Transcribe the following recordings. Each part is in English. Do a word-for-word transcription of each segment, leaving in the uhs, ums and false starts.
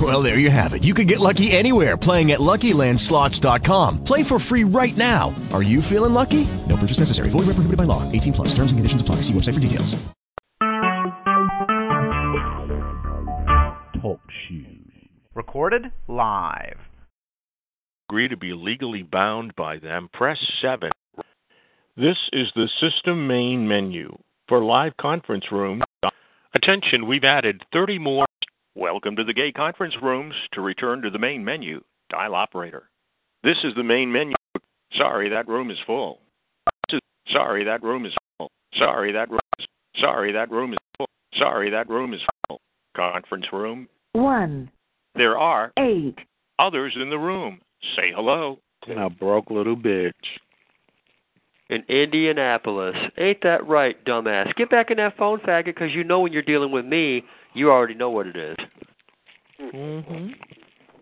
Well, there you have it. You can get lucky anywhere, playing at Lucky Land Slots dot com. Play for free right now. Are you feeling lucky? No purchase necessary. Void where prohibited by law. eighteen plus. Terms and conditions apply. See website for details. Talk shoes. Recorded live. Agree to be legally bound by them. Press seven. This is the system main menu for live conference room. Attention, we've added thirty more. Welcome to the gay conference rooms. To return to the main menu, dial operator. This is the main menu. Sorry, that room is full. Sorry, that room is full. Sorry, that room is full. Sorry, that room is full. Sorry, that room is full. Conference room. One. There are eight others in the room. Say hello. Now, broke little bitch. In Indianapolis. Ain't that right, dumbass? Get back in that phone, faggot, because you know when you're dealing with me, you already know what it is. Mm-hmm.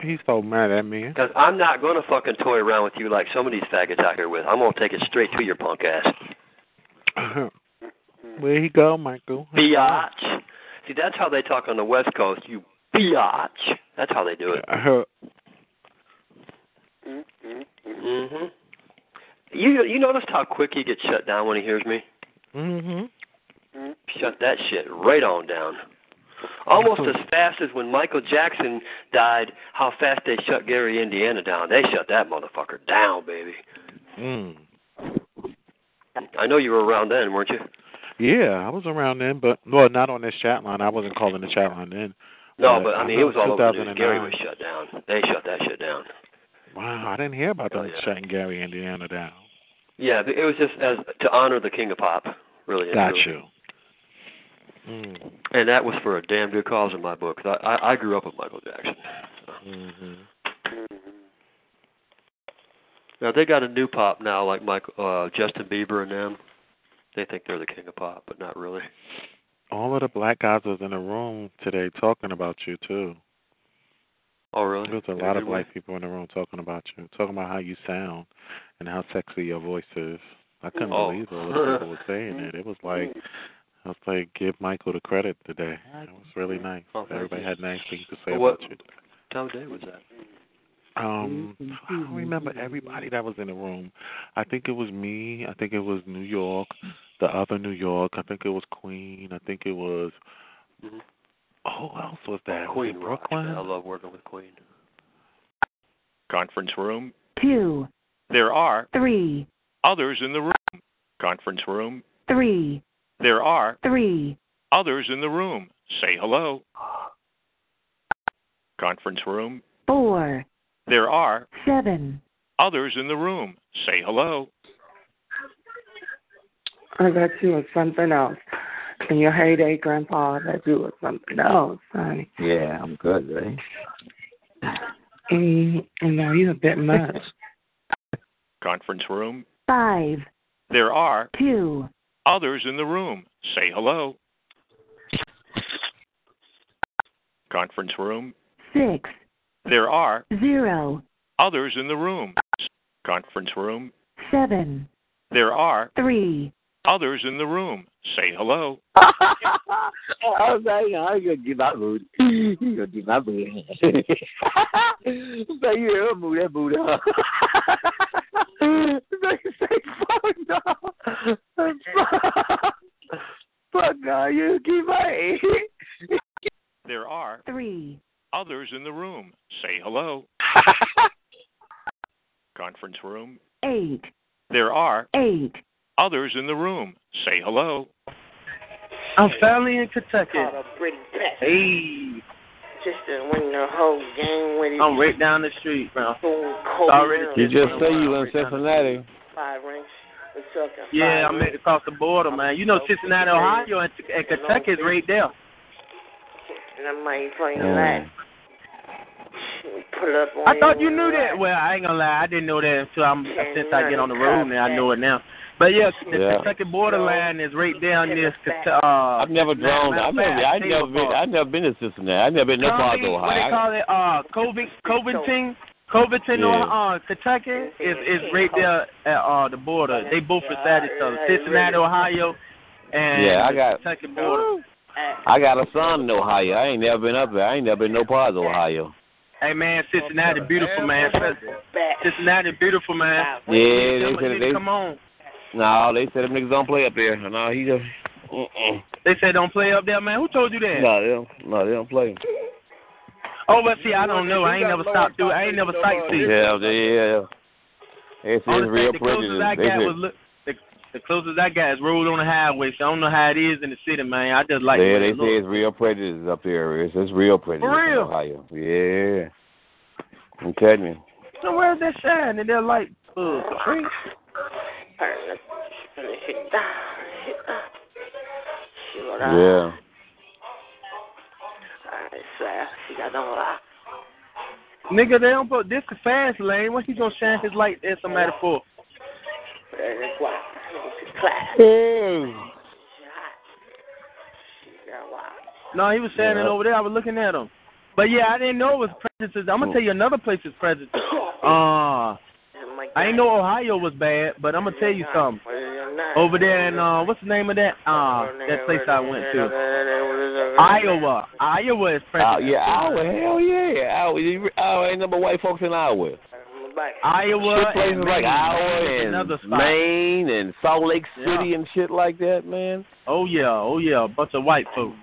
He's so mad at me. Because I'm not going to fucking toy around with you like some of these faggots out here with. I'm going to take it straight to your punk ass. Where he go, Michael? Biatch. See, that's how they talk on the West Coast. You biatch. That's how they do it. Uh-huh. Mm-hmm. You you noticed how quick he gets shut down when he hears me? Mm-hmm. Shut that shit right on down. Almost as fast as when Michael Jackson died, how fast they shut Gary, Indiana down. They shut that motherfucker down, baby. Mm. I know you were around then, weren't you? Yeah, I was around then, but, well, not on this chat line. I wasn't calling the chat line then. No, but, but I mean, it was all over the news. Gary was shut down. They shut that shit down. Wow, I didn't hear about that. Oh, yeah. Shutting Gary, Indiana down. Yeah, it was just as to honor the King of Pop, really. Got you. Mm. And that was for a damn good cause in my book. I, I, I grew up with Michael Jackson. So. Mm-hmm. Now, they got a new pop now, like Michael, uh, Justin Bieber and them. They think they're the King of Pop, but not really. All of the black guys was in the room today talking about you, too. Oh, really? There's a lot Everywhere. of black people in the room talking about you, talking about how you sound and how sexy your voice is. I couldn't oh. believe all the people were saying it. It was like, I was like, give Michael the credit today. It was really nice. Oh, Everybody you. had nice things to say what, about you. What time of day was that? Um, I don't remember everybody that was in the room. I think it was me. I think it was New York, the other New York. I think it was Queen. I think it was... Mm-hmm. Oh, who else was that? Queen was Brooklyn. I love working with Queen. Conference room. Two. There are. Three. Others in the room. Conference room. Three. There are. Three. Others in the room. Say hello. Conference room. Four. There are. Seven. Others in the room. Say hello. I got you with something else. In your heyday, Grandpa, that you was something else, honey. Yeah, I'm good, right? Mm, no, you're a bit much. Conference room. Five. There are. Two. Others in the room. Say hello. Conference room. Six. There are. Zero. Others in the room. Conference room. Seven. There are. Three. Others in the room. Say hello. I was like, I'm going to give my mood. I'm going to give my mood. Say, you're a mood, that mood. Say, fuck no. Fuck no, you give my head. There are three others in the room. Say hello. Conference room. Eight. There are eight. Others in the room. Say hello. I'm finally in Kentucky. Hey. Just to win the whole game. I'm right down the street, bro. You just say you in Cincinnati. Five rings. Yeah, I'm at across the border, man. You know Cincinnati, Ohio, and Kentucky is right there. And I'm like playing that. I thought you knew that. Well, I ain't gonna lie, I didn't know that until I'm since I get on the road now. I know it now. But yes, the yeah. Kentucky borderline is right down near. Uh, I've never drawn. I've never. I've never been. I've never been to Cincinnati. I've never been to no part of Ohio. What they call it? Uh, Coving, Covington, Covington, yeah. or, uh, Kentucky is is right there at uh, the border. They both beside each other. Cincinnati, Ohio, and yeah, I got, Kentucky border. I got a son in Ohio. I ain't never been up there. I ain't never been no part of Ohio. Hey, man, Cincinnati beautiful, man. Cincinnati beautiful, man. Yeah, they said they, come on. No, they said them niggas don't play up there. No, he just. Uh-uh. They said don't play up there, man. Who told you that? No, they don't. No, they don't play. Oh, but see, I don't know. I ain't never stopped through. I ain't never sightseeing. Yeah, yeah. It's real prejudice. The closest I got is road on the highway, so I don't know how it is in the city, man. I just like. Yeah, they say it's real prejudice up there. It's, it's real prejudice. For real? In Ohio. Yeah. I'm telling you. So where's that shine? And they're like, uh, free. Yeah. Nigga, they don't put this the fast lane. What he gonna shine his light at somebody for? No, he was standing yeah. over there. I was looking at him. But, yeah, I didn't know it was prejudice. I'm going to tell you another place is prejudice. Uh, I ain't know Ohio was bad, but I'm going to tell you something. Over there in, uh, what's the name of that? Uh, that place I went to. Iowa. Iowa is prejudice. Oh, yeah, Iowa. Hell, yeah. Iowa. Iowa ain't number white folks in Iowa. Iowa places and like Maine, Iowa and Maine and Salt Lake City yeah. and shit like that, man. Oh yeah, oh yeah, a bunch of white folks.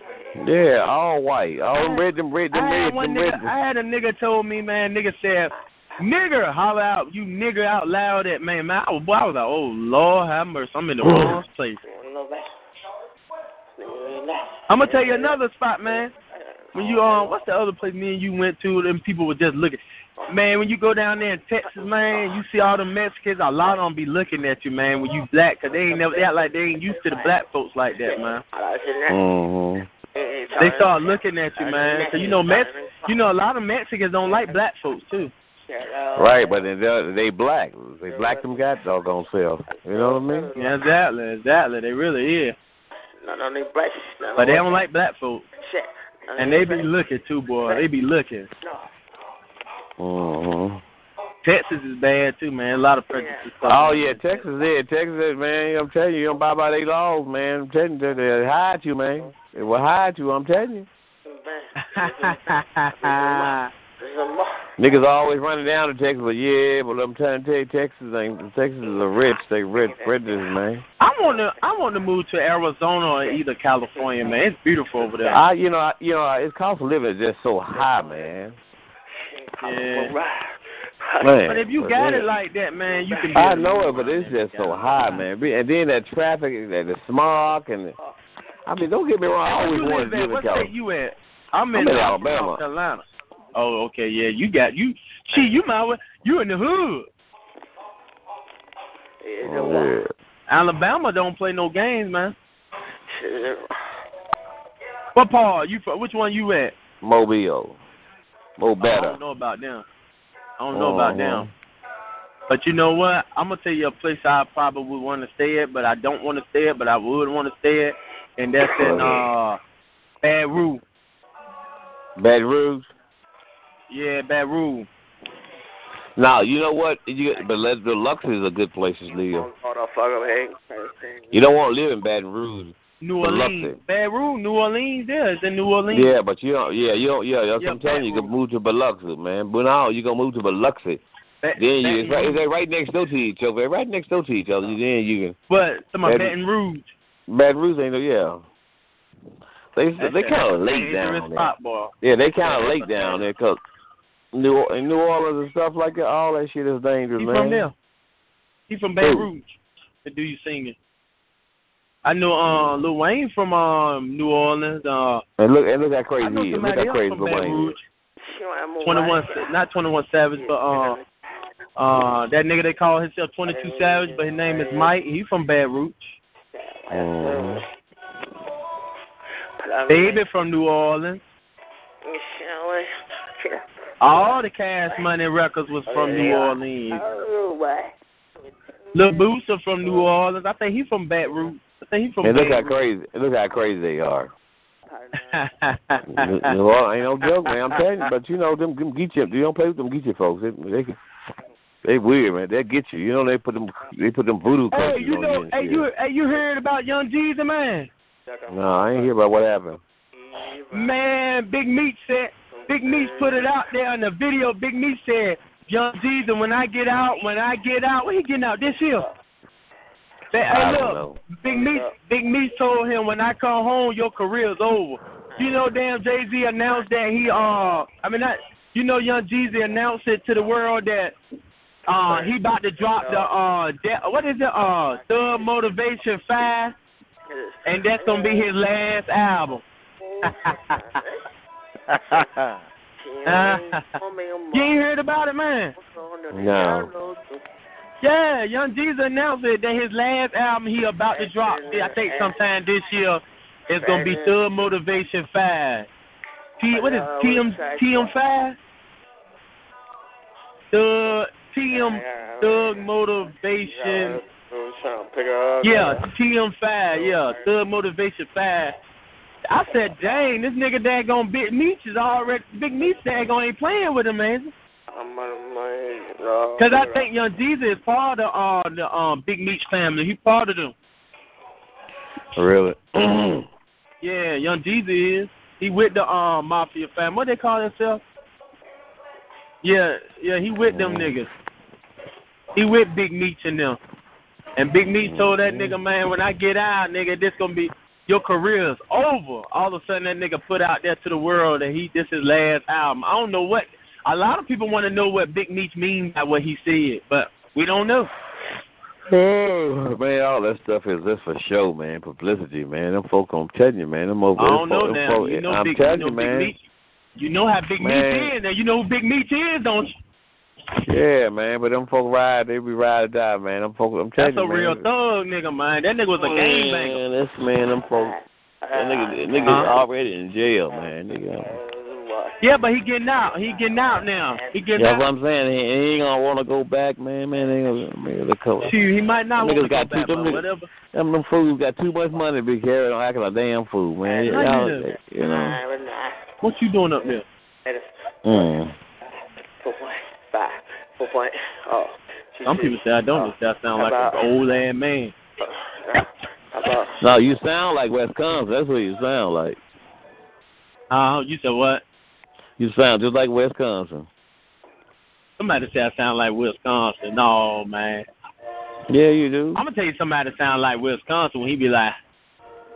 Yeah, all white, all I, red, them red, them I red, them red. Nigga, I had a nigga told me, man. Nigga said, "Nigger, holler out, you nigger out loud at man, man." I was, I was like, "Oh Lord, have mercy, I'm in the wrong place." I'm gonna tell you another spot, man. When you um, what's the other place me and you went to? Them people were just looking. Man, when you go down there in Texas, man, you see all the Mexicans, a lot of them be looking at you, man, when you black, because they ain't never, they act like they ain't used to the black folks like that, man. Mm-hmm. They start looking at you, man. So, you know, Mex- you know, a lot of Mexicans don't like black folks, too. Right, but they, they black. They black them guys doggone self. You know what I mean? Yeah, exactly, exactly. They really is. But they don't like black folks. And they be looking, too, boy. They be looking. Uh-huh. Texas is bad too, man. A lot of prejudices. Oh yeah, Texas is Texas, man. I'm telling you, you don't buy by their laws, man. I'm telling you, they'll hide you, man. They will hide you. I'm telling you. Niggas always running down to Texas, but yeah, but I'm trying to tell you, Texas ain't. Texas is a rich, they rich prejudice, man. I want to, I want to move to Arizona or either California, man. It's beautiful over there. I, you know, I, you know, its cost of living is just so high, man. Yeah. Man, but if you got man. it like that, man, you can. I know it, but it's just so high, man. And then that traffic, the smog, and the, I mean, don't get me wrong. I always wanted to live in California. You at? I'm in, I'm in Alabama, North Carolina. Oh, okay, yeah. You got you. Gee, you my you in the hood. Oh, yeah. Alabama don't play no games, man. What part? You which one you at? Mobile. Oh, better. I don't know about them. I don't know uh-huh. about them. But you know what? I'm going to tell you a place I probably would want to stay at, but I don't want to stay at, but I would want to stay at, and that's in uh, Baton Rouge. Baton Rouge? Yeah, Baton Rouge. Now, you know what? You, but the Luxor is a good place to live. You don't want to live in Baton Rouge. New Orleans, Baton Rouge, New Orleans, yeah, it's in New Orleans. Yeah, but you don't, yeah, you don't, yeah, that's yeah, what I'm telling you, you can move to Biloxi, man. But now you're going to move to Biloxi. Ba- then you, it's right, it's right next door to each other, right next door to each other, then you can. But, to my Baton Rouge. Baton Rouge ain't no, yeah. They that's they kind of late down there. Spot, yeah, they kind of late down there, because New, in New Orleans and stuff like that, all that shit is dangerous, he man. He from there. He from Baton Rouge. But do you sing it? I know uh, Lil Wayne from um, New Orleans. Uh, and look, and look how crazy he is. Look how crazy Lil Wayne is. twenty-one, not twenty-one Savage, but uh, uh, that nigga they call himself twenty-two Savage, but his name is Mike. He's from Baton Rouge. Um, Baby from New Orleans. All the Cash Money records was from New Orleans. Lil Boosie from New Orleans. I think he's from Baton Rouge. I think he's from. Hey, look how crazy! Look how crazy they are. New Orleans ain't no joke, man. I'm telling you, but you know them, them get you. You don't play with them get you folks. They, they, they weird, man. They get you. You know they put them. They put them voodoo. Hey, you know? Hey, you hey, you heard about Young Jeezy, man? No, I ain't hear about what happened. Man, Big Meech said. Big Meech put it out there in the video. Big Meech said, Young Jeezy, when I get out, when I get out, when he getting out this year. Say, hey, look, Big Meech, Big Meech told him, when I come home, your career's over. You know, damn Jay-Z announced that he, uh, I mean, that, you know, Young Jeezy announced it to the world that uh, he about to drop the, uh, de- what is it, uh, Thug Motivation five, and that's going to be his last album. uh, you ain't heard about it, man? No. Yeah, Young Jeezy announced it that his last album he about to drop, I think sometime this year, it's going to be Thug Motivation five. T, what is T M five? Thug, T M, Thug Motivation. Yeah, T M five, yeah, Thug Motivation five. I said, dang, this nigga daggone Big Meech is already, Big Meech daggone ain't playing with him, man. Because I think Young Jeezy is part of uh, the um, Big Meech family. He's part of them. Really? Yeah, Young Jeezy is. He with the um, Mafia family. What they call themselves? Yeah, yeah, he with them niggas. He with Big Meech and them. And Big Meech told that nigga, man, when I get out, nigga, this going to be... your career is over. All of a sudden, that nigga put out there to the world that he this is his last album. I don't know what. A lot of people want to know what Big Meech means by what he said, but we don't know. Oh, man, all that stuff is just for show, man. Publicity, man. Them folk, I'm telling you, man. Them over. I don't know now. Folk, you know I'm Big, telling you, know you man. Big Meech. You know how Big man. Meech is. Now you know who Big Meech is, don't you? Yeah, man, but them folk ride, they be ride or die, man. Them folk, I'm telling That's you, man. That's a real thug, nigga, man. That nigga was a game banger. Man, this man, them folk, that nigga, that nigga's uh-huh. already in jail, man. Nigga. Yeah, but he getting out. He getting out now. He getting yeah, out. That's what I'm saying. He, he ain't gonna want to go back, man. Man, they gonna, man, the color. Shoot, he might not want to go got back, too, them, whatever. Them, them fools got too much money to be carried on acting like a damn fool, man. You know, you know. What you doing up there? Mm. Oh, some people say I don't. This guy sound like an old ass man. No, you sound like Wisconsin. That's what you sound like. Oh, uh, you said what? You sound just like Wisconsin. Somebody say I sound like Wisconsin. No, man. Yeah, you do. I'm gonna tell you somebody sound like Wisconsin when he be like,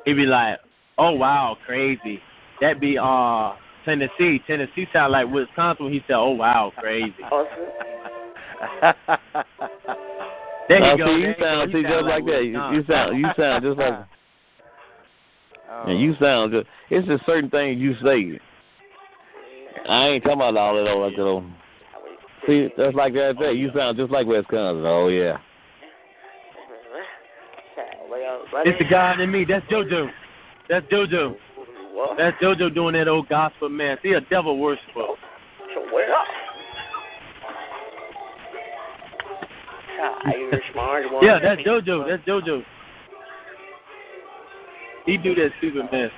he be like, oh wow, crazy. That be uh. Tennessee, Tennessee sound like Wisconsin when he said, oh, wow, crazy. There you no, go. See, you sound, see, sound just like, like that. You, you, sound, you sound just like... oh. And you sound just... It's just certain things you say. I ain't talking about all of those. Though. See, that's like that thing. You sound just like Wisconsin. Oh, yeah. It's the God in me. That's JoJo. That's JoJo. That's JoJo doing that old gospel, man. See, a devil worshiper. Yeah, that's JoJo. That's JoJo. He do that stupid mess.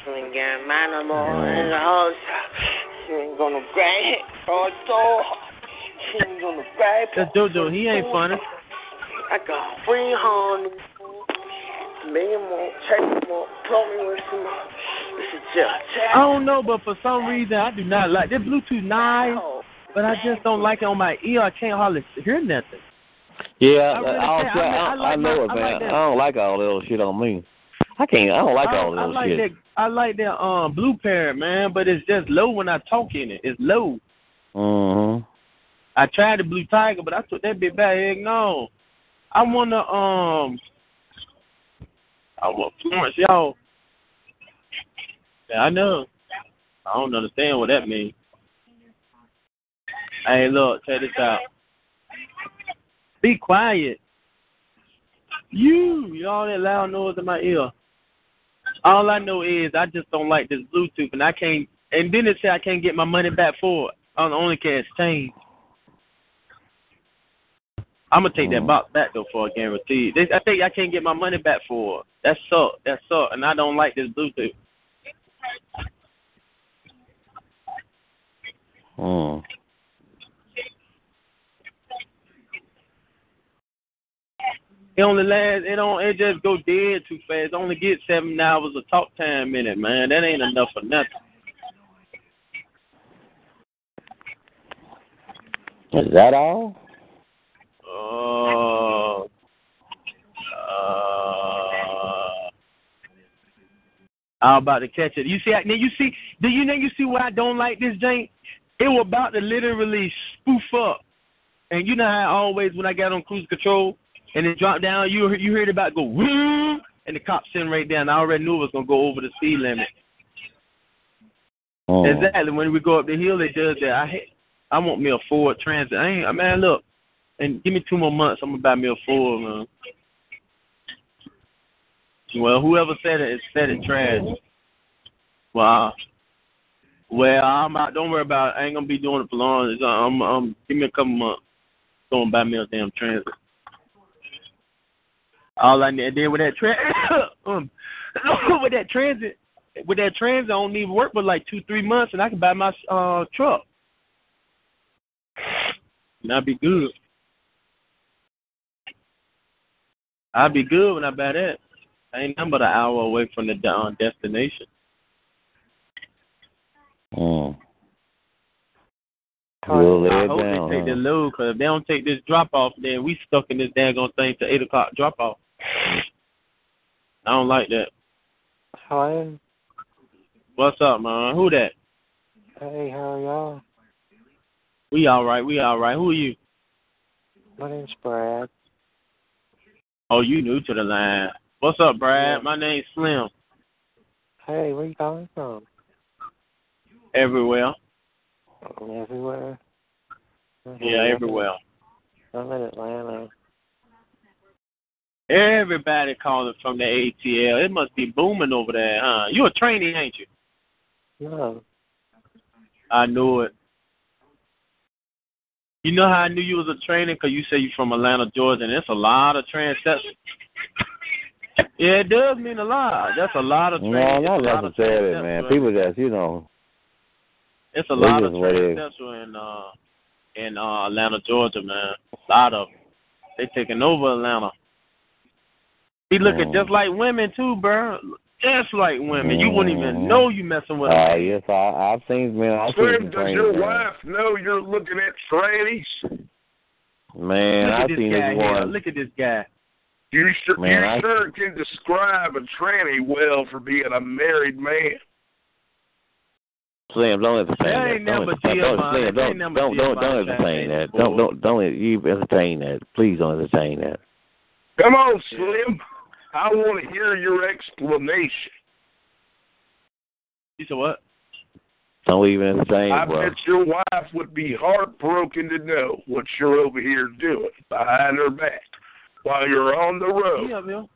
That's JoJo. He ain't funny. I got three hundred million more, take more, plug me with some more. I don't know, but for some reason I do not like this Bluetooth nice, but I just don't like it on my ear. I can't hardly hear nothing. Yeah, I, really I, I, I, like I know my, it, man. I, like I don't like all that little shit on me. I can't. I don't like I, all that little I like shit. That, I like that um blue parrot, man, but it's just low when I talk in it. It's low. Mm-hmm. I tried the blue tiger, but I took that bit back. Heck no. I wanna um. I want Florence, y'all. I know. I don't understand what that means. Hey, look, check this out. Be quiet. You, you all that loud noise in my ear. All I know is I just don't like this Bluetooth, and I can't. And then it said I can't get my money back for it. I only can exchange. I'm gonna take mm-hmm. that box back though for a guarantee. This, I think I can't get my money back for it. That suck. That suck. And I don't like this Bluetooth. Hmm. It only lasts. It don't. It just go dead too fast. Only get seven hours of talk time in it, man. That ain't enough for nothing. Is that all? Uh, uh, I'm about to catch it. You see, now you see, do you know you see why I don't like this, Jane? It was about to literally spoof up. And you know how I always, when I got on cruise control and it dropped down, you you heard about it go, whoom, and the cops sitting right down. I already knew it was going to go over the speed limit. Oh. Exactly. When we go up the hill, it does that. I hate. I want me a Ford Transit. I ain't, man, look, and give me two more months, I'm going to buy me a Ford, man. Well, whoever said it, it said it trash. Well, well, I'm out. Don't worry about it. I ain't going to be doing it for long. I'm, I'm, give me a couple months. Go and buy me a damn Transit. All I need, then with that Transit, um, with that Transit, with that Transit, I don't need work for like two, three months, and I can buy my uh, truck. And I'll be good. I'll be good when I buy that. I ain't nothing but an hour away from the uh, destination. Mm. We'll I hope down, they take huh? the load, because if they don't take this drop-off, then we stuck in this daggone thing to eight o'clock drop-off. I don't like that. Hi. What's up, man? Who that? Hey, how are y'all? We all right, we all right. Who are you? My name's Brad. Oh, you new to the line. What's up, Brad? Yeah. My name's Slim. Hey, where you calling from? Everywhere. Everywhere? I'm yeah, everywhere. I'm in Atlanta. Everybody calling from the A T L. It must be booming over there, huh? You a trainee, ain't you? No. I knew it. You know how I knew you was a trainer? Because you say you're from Atlanta, Georgia, and it's a lot of transceptions. Yeah, it does mean a lot. That's a lot of transceptions. No, not necessarily, man. People just, you know. It's a lot of transceptions in, uh, in uh, Atlanta, Georgia, man. A lot of them. They taking over Atlanta. He looking mm. just like women, too, bro. Just like women. Mm. You wouldn't even know you messing with them. Uh, yes, I, I've seen men. I've seen does your wife know you're looking at trannies? Man, I've seen this one. Look at this guy. You sure, man, you I, sure can describe a tranny well for being a married man. Slim, don't entertain that. Don't don't don't don't entertain that. Don't don't don't you entertain that. Please don't entertain that. Come on, Slim. I want to hear your explanation. You said what? Don't even entertain, I bro. I bet your wife would be heartbroken to know what you're over here doing behind her back while you're on the road. Yeah, Bill.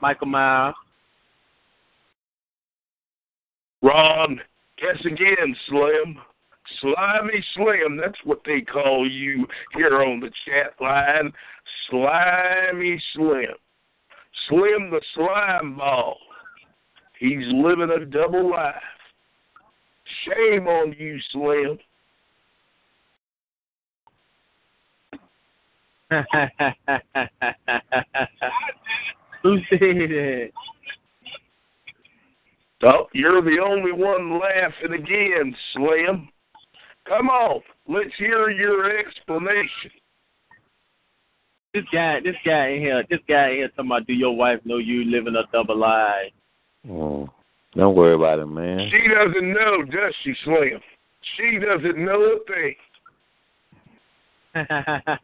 Michael Miles. Ron, guess again, Slim. Slimy Slim, that's what they call you here on the chat line. Slimy Slim. Slim the slime ball. He's living a double life. Shame on you, Slim. Who said it? Oh, you're the only one laughing again, Slim. Come on, let's hear your explanation. This guy, this guy in here, this guy in here talking about, do your wife know you living a double life? Oh, don't worry about it, man. She doesn't know, does she, Slim? She doesn't know a thing.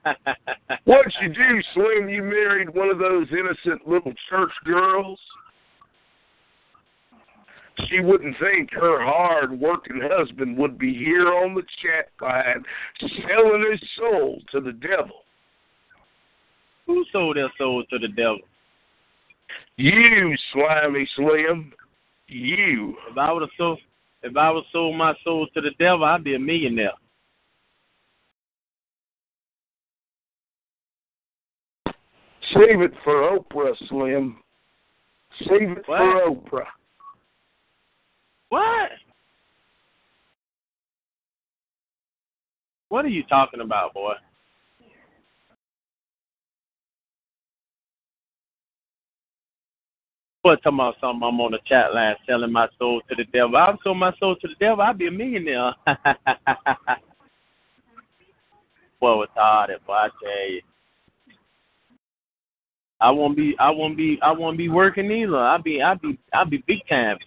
What'd you do, Slim? You married one of those innocent little church girls? She wouldn't think her hard-working husband would be here on the chat line selling his soul to the devil. Who sold their soul to the devil? You, Slimy Slim. You. If I would have sold, If I was sold my soul to the devil, I'd be a millionaire. Save it for Oprah, Slim. Save it what? for Oprah. What? What are you talking about, boy? Boy, talking about something. I'm on the chat line selling my soul to the devil. I've sold my soul to the devil, I'd be a millionaire. Boy, it's hard, boy, I tell you. I won't be, I won't be, I won't be working either. I'll be, I'll be, I'll be big time.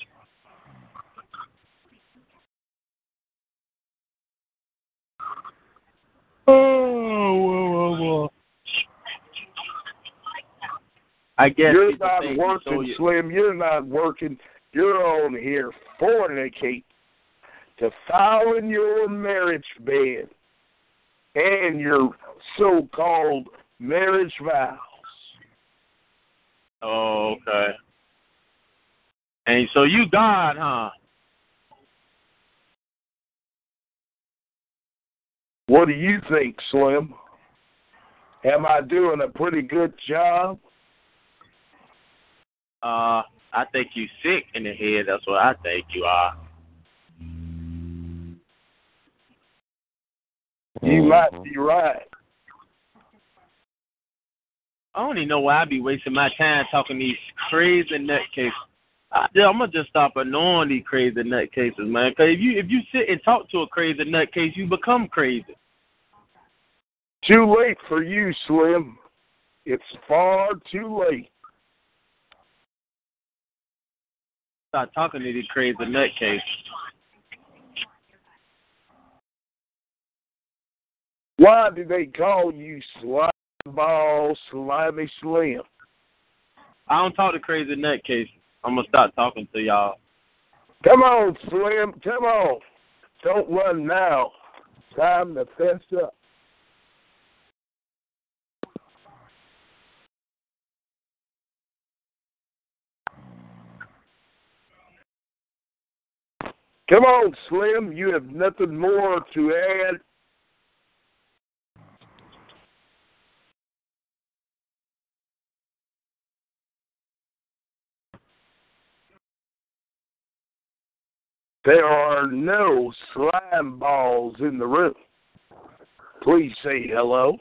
Oh, whoa, whoa, whoa. I guess you're not working, you. Slim. You're not working. You're on here fornicating, defiling your marriage bed and your so-called marriage vows. Oh, okay. And so you God, huh? What do you think, Slim? Am I doing a pretty good job? Uh, I think you sick in the head. That's what I think you are. You might be right. I don't even know why I be wasting my time talking these crazy nutcases. I, I'm gonna just stop annoying these crazy nutcases, man. Cause if you if you sit and talk to a crazy nutcase, you become crazy. Too late for you, Slim. It's far too late. Stop talking to these crazy nutcases. Why do they call you Slim? Ball, slimy Slim. I don't talk to crazy nutcases. I'm going to stop talking to y'all. Come on, Slim. Come on. Don't run now. Time to fess up. Come on, Slim. You have nothing more to add. There are no slime balls in the room. Please say hello.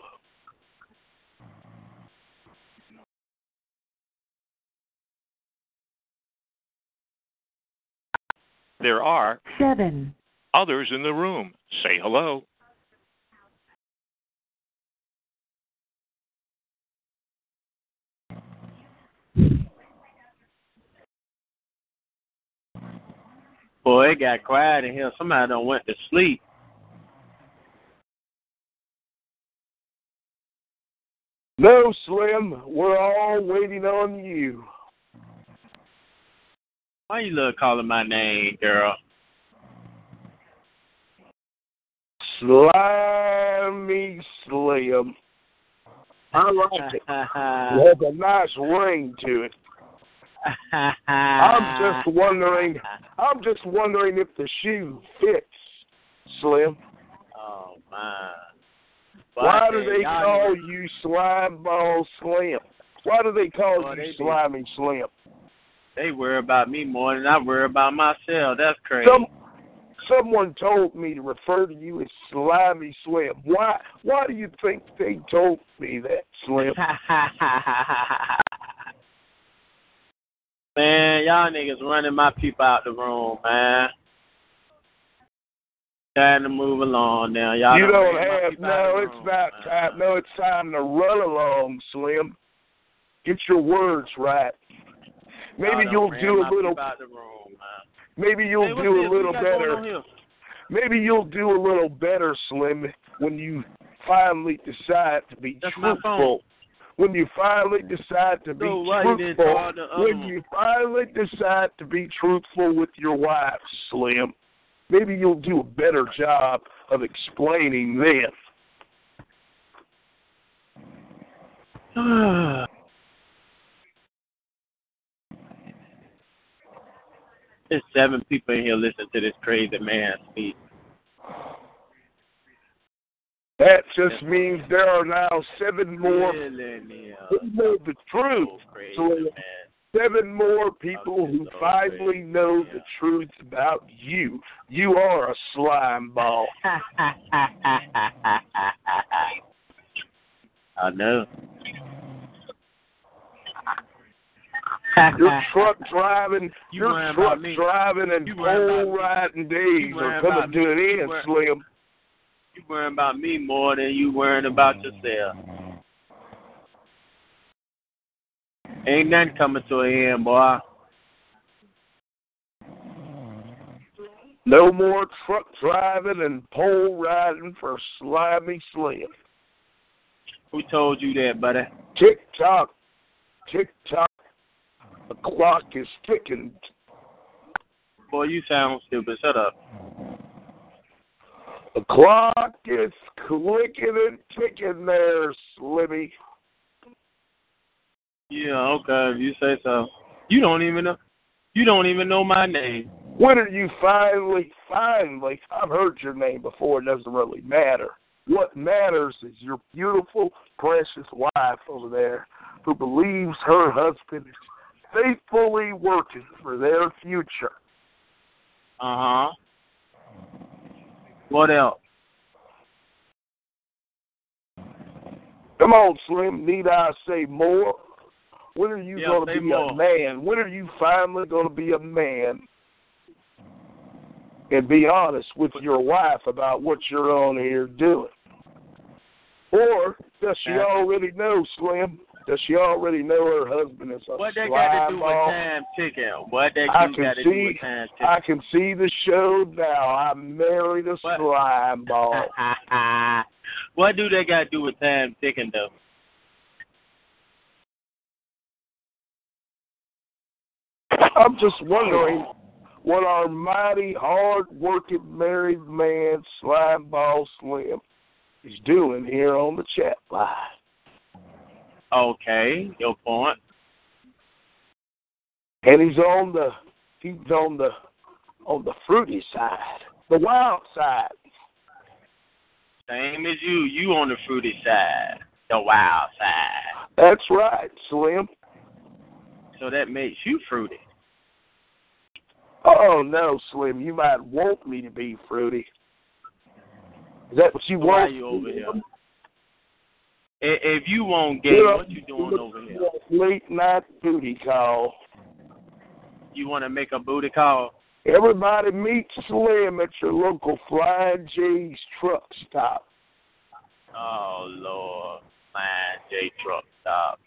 There are seven others in the room. Say hello. Boy, it got quiet in here. Somebody done went to sleep. No, Slim. We're all waiting on you. Why you love calling my name, girl? Slimy Slim. I like it. It has a nice ring to it. I'm just wondering. I'm just wondering if the shoe fits, Slim. Oh my! Why, Why do they call know. you Slime Ball Slim? Why do they call oh, you they Slimy do. Slim? They worry about me more than I worry about myself. That's crazy. Some, someone told me to refer to you as Slimy Slim. Why? Why do you think they told me that, Slim? Man, y'all niggas running my people out the room, man. Time to move along now. Y'all you don't have, no, it's room, about man. time. No, it's time to run along, Slim. Get your words right. Maybe you'll do a little, room, maybe you'll hey, do a little better. Maybe you'll do a little better, Slim, when you finally decide to be That's truthful. When you finally decide to be so truthful, when you finally decide to be truthful with your wife, Slim, maybe you'll do a better job of explaining this. There's seven people in here listening to this crazy man speak. That just means there are now seven more who know the truth. So seven more people who finally know the truth about you. You are a slime ball. I know. Your truck driving, you your truck driving and pole riding days are coming to an end, you Slim. You worrying about me more than you worrying about yourself. Ain't nothing coming to an end, boy. No more truck driving and pole riding for Slimy Slim. Who told you that, buddy? Tick tock, tick tock. The clock is ticking. Boy, you sound stupid. Shut up. The clock is clicking and ticking there, Slimmy. Yeah, okay, if you say so. You don't even know. You don't even know my name. When are you finally, finally? I've heard your name before. It doesn't really matter. What matters is your beautiful, precious wife over there who believes her husband is faithfully working for their future. Uh-huh. What else? Come on, Slim. Need I say more? When are you yeah, going to be more. a man? When are you finally going to be a man and be honest with your wife about what you're on here doing? Or does she already know, Slim? Does she already know her husband is a slime ball? What they got to do with time ticking? What they got to do with time ticking? I can see the show now. I married a what? slime ball. What do they got to do with time ticking, though? I'm just wondering what our mighty, hard-working, married man, Slime Ball Slim, is doing here on the chat line. Okay, your point. And he's on the he's on the on the fruity side, the wild side. Same as you, you on the fruity side, the wild side. That's right, Slim. So that makes you fruity. Oh no, Slim, you might want me to be fruity. Is that what you so want? Why are you over here? If you want game, what you doing over here? Late night booty call. You want to make a booty call? Everybody meet Slim at your local Flying J's truck stop. Oh, Lord. Flying J truck stop.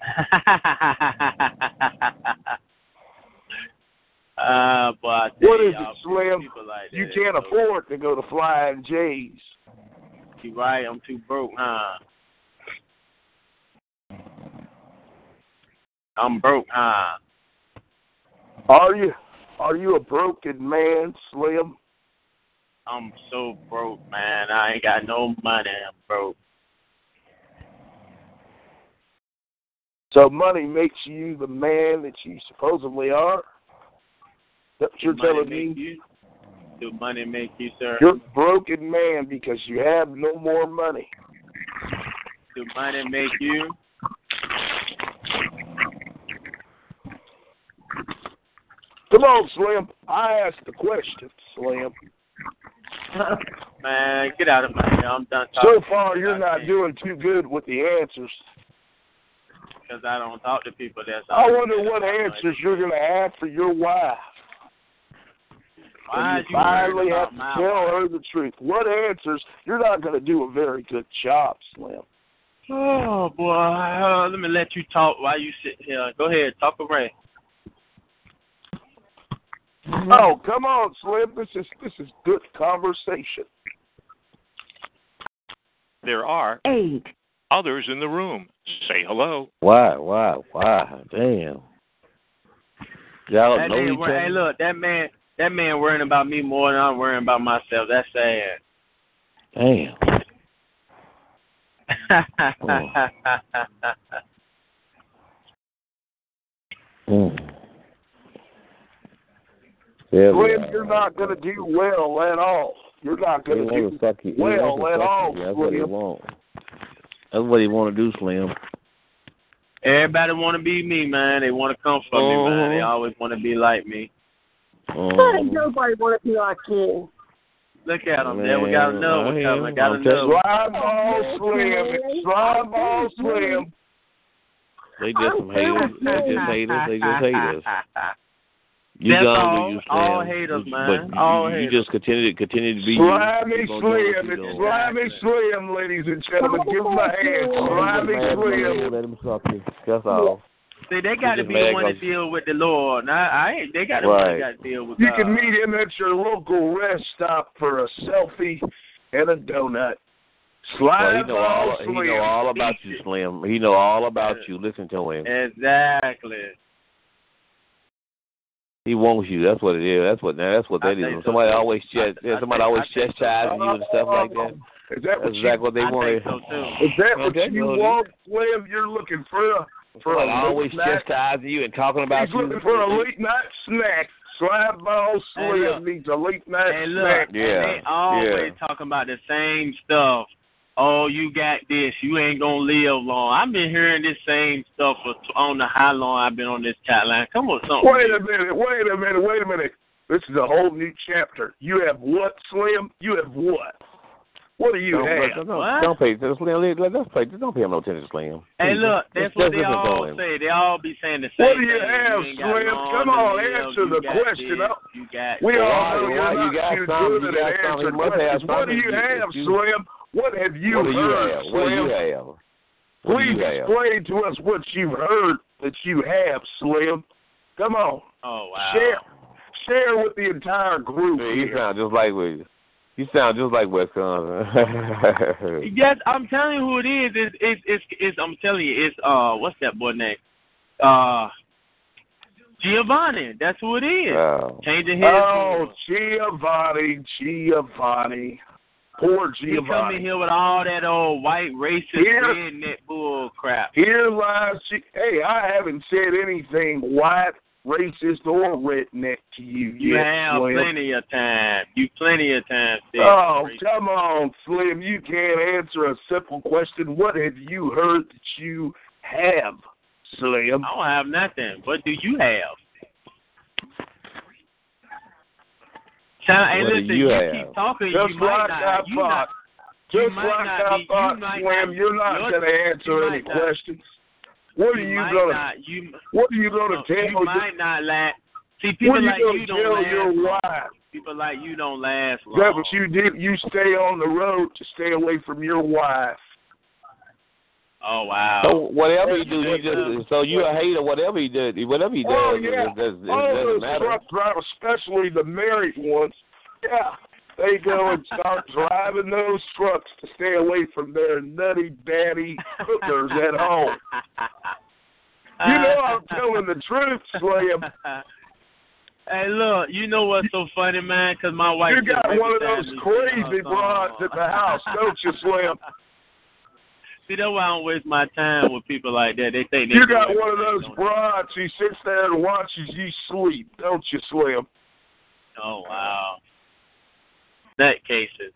uh, but what is it, Slim? Like you can't so. afford to go to Flying J's. You right. I'm too broke, huh? I'm broke, huh? Are you are you a broken man, Slim? I'm so broke, man. I ain't got no money. I'm broke. So money makes you the man that you supposedly are? That's what you're telling me? Do money make you, sir? You're a broken man because you have no more money. Do money make you? Come on, Slim. I asked the question, Slim. Man, get out of my head. I'm done talking. So far, you're not doing too good with the answers. Because I don't talk to people. That's I wonder what answers you're going to have for your wife. Why you finally have to tell her the truth. What answers? You're not going to do a very good job, Slim. Oh, boy. Uh, let me let you talk while you sit here. Go ahead. Talk away. Oh, come on, Slim. This is this is good conversation. There are eight others in the room. Say hello. Why, why, why? Damn. Y'all that know each other. Hey, look, that man, that man worrying about me more than I'm worrying about myself. That's sad. Damn. oh. mm. There Glenn, you're not going to do well at all. You're not going to do suck you. well at suck all, you. That's what he want. That's what he want to do, Slim. Everybody want to be me, man. They want to come from uh-huh. me, man. They always want to be like me. Uh-huh. Nobody want to be like you. Look at them, man. There. We got to know. I got, I got to know. Slime ball Slim. Slime ball Slim. They just some haters. They just haters. They just haters. You That's all, you all haters, man. But all you, haters. You just continue to continue to be slimy Slim. It's slimy Slim, ladies and gentlemen. Give him a hand, slimy Slim. Let him suck you. That's all. See, they got to be the one to deal with the Lord. Nah, I ain't. They got to right. deal with. You God. Can meet him at your local rest stop for a selfie and a donut. Slime well, all Slim. He know all about you, Slim. He know all about you. Listen to him. Exactly. He wants you. That's what it is. That's what. That's what they do. So. Somebody always chest. Yeah, somebody always chest chastising so. you and stuff like that. Is that what that's you, exactly what they I want? So is that well, what that you want, Slim? You're looking for a for a always chastising you and talking about. He's you. looking for a late night snack. Slab ball Slim needs a late night hey, snack. Yeah. They always yeah. talking about the same stuff. Oh, you got this. You ain't going to live long. I've been hearing this same stuff for t- on the how long I've been on this chat line. Come on, something. Wait a minute. Wait a minute. Wait a minute. This is a whole new chapter. You have what, Slim? You have what? What do you don't, have? Don't, what? don't pay attention, Slim. Don't pay, don't pay him no attention, Slim. Hey, look. That's just, what just they all say. They all be saying the same thing. What do you thing. have, you Slim? Come on. Answer the question. You got we all know you're not too good at answering questions. What do you have, Slim? What have you what heard, you Slim? What do you have? What Please you explain have? to us what you've heard that you have, Slim. Come on. Oh, wow. Share, share with the entire group. Man, you sound just like with you sound just like Wisconsin. Yes, I'm telling you who it is. It's, it's, it's, it's, I'm telling you, it's, uh, what's that boy name? Uh, Giovanni. That's who it is. Oh. Changing his Oh, name. Giovanni, Giovanni. Poor Giovanni. He come in here with all that old white racist redneck bull crap. Here lies, hey, I haven't said anything white, racist, or redneck to you You yet, have Slim. plenty of time. You plenty of time. Slim. Oh, racist. Come on, Slim. You can't answer a simple question. What have you heard that you have, Slim? I don't have nothing. What do you have? Now, hey, listen, you, you keep talking, Just you might like not. You not you Just like I thought, Slim, you're not going to answer any not. questions. What are you, you going to What are you going to tell? You might not laugh. See, people like you don't last long. People like you don't last long. That's what you did. You stay on the road to stay away from your wife. Oh, wow. So whatever you do, you just, so you're a hater, whatever he does, whatever he does. Oh, yeah. It, it, it, All those truck drivers, especially the married ones, yeah, they go and start driving those trucks to stay away from their nutty, daddy hookers at home. You know I'm telling the truth, Slim. Hey, look, you know what's so funny, man, because my wife... You got one of those crazy broads at the house, don't you, Slim? See, that's why I don't waste my time with people like that. They think they You got one of those broads who sits there and watches you sleep, don't you, Slim? Oh, wow. That case is,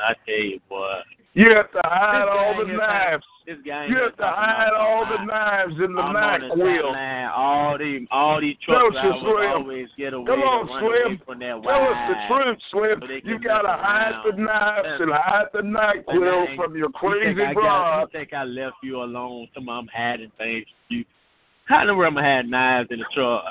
I tell you, boy. You have to hide all the knives. This guy you have to hide all the knives in the Mac wheel. All these, all these trucks always get away. Come on, Slim. Tell us the truth, Slim. You gotta hide the knives and hide the Mac wheel from your crazy broad. You think I left you alone? Some I'm hiding things from you. How in the world am I hiding knives in the truck?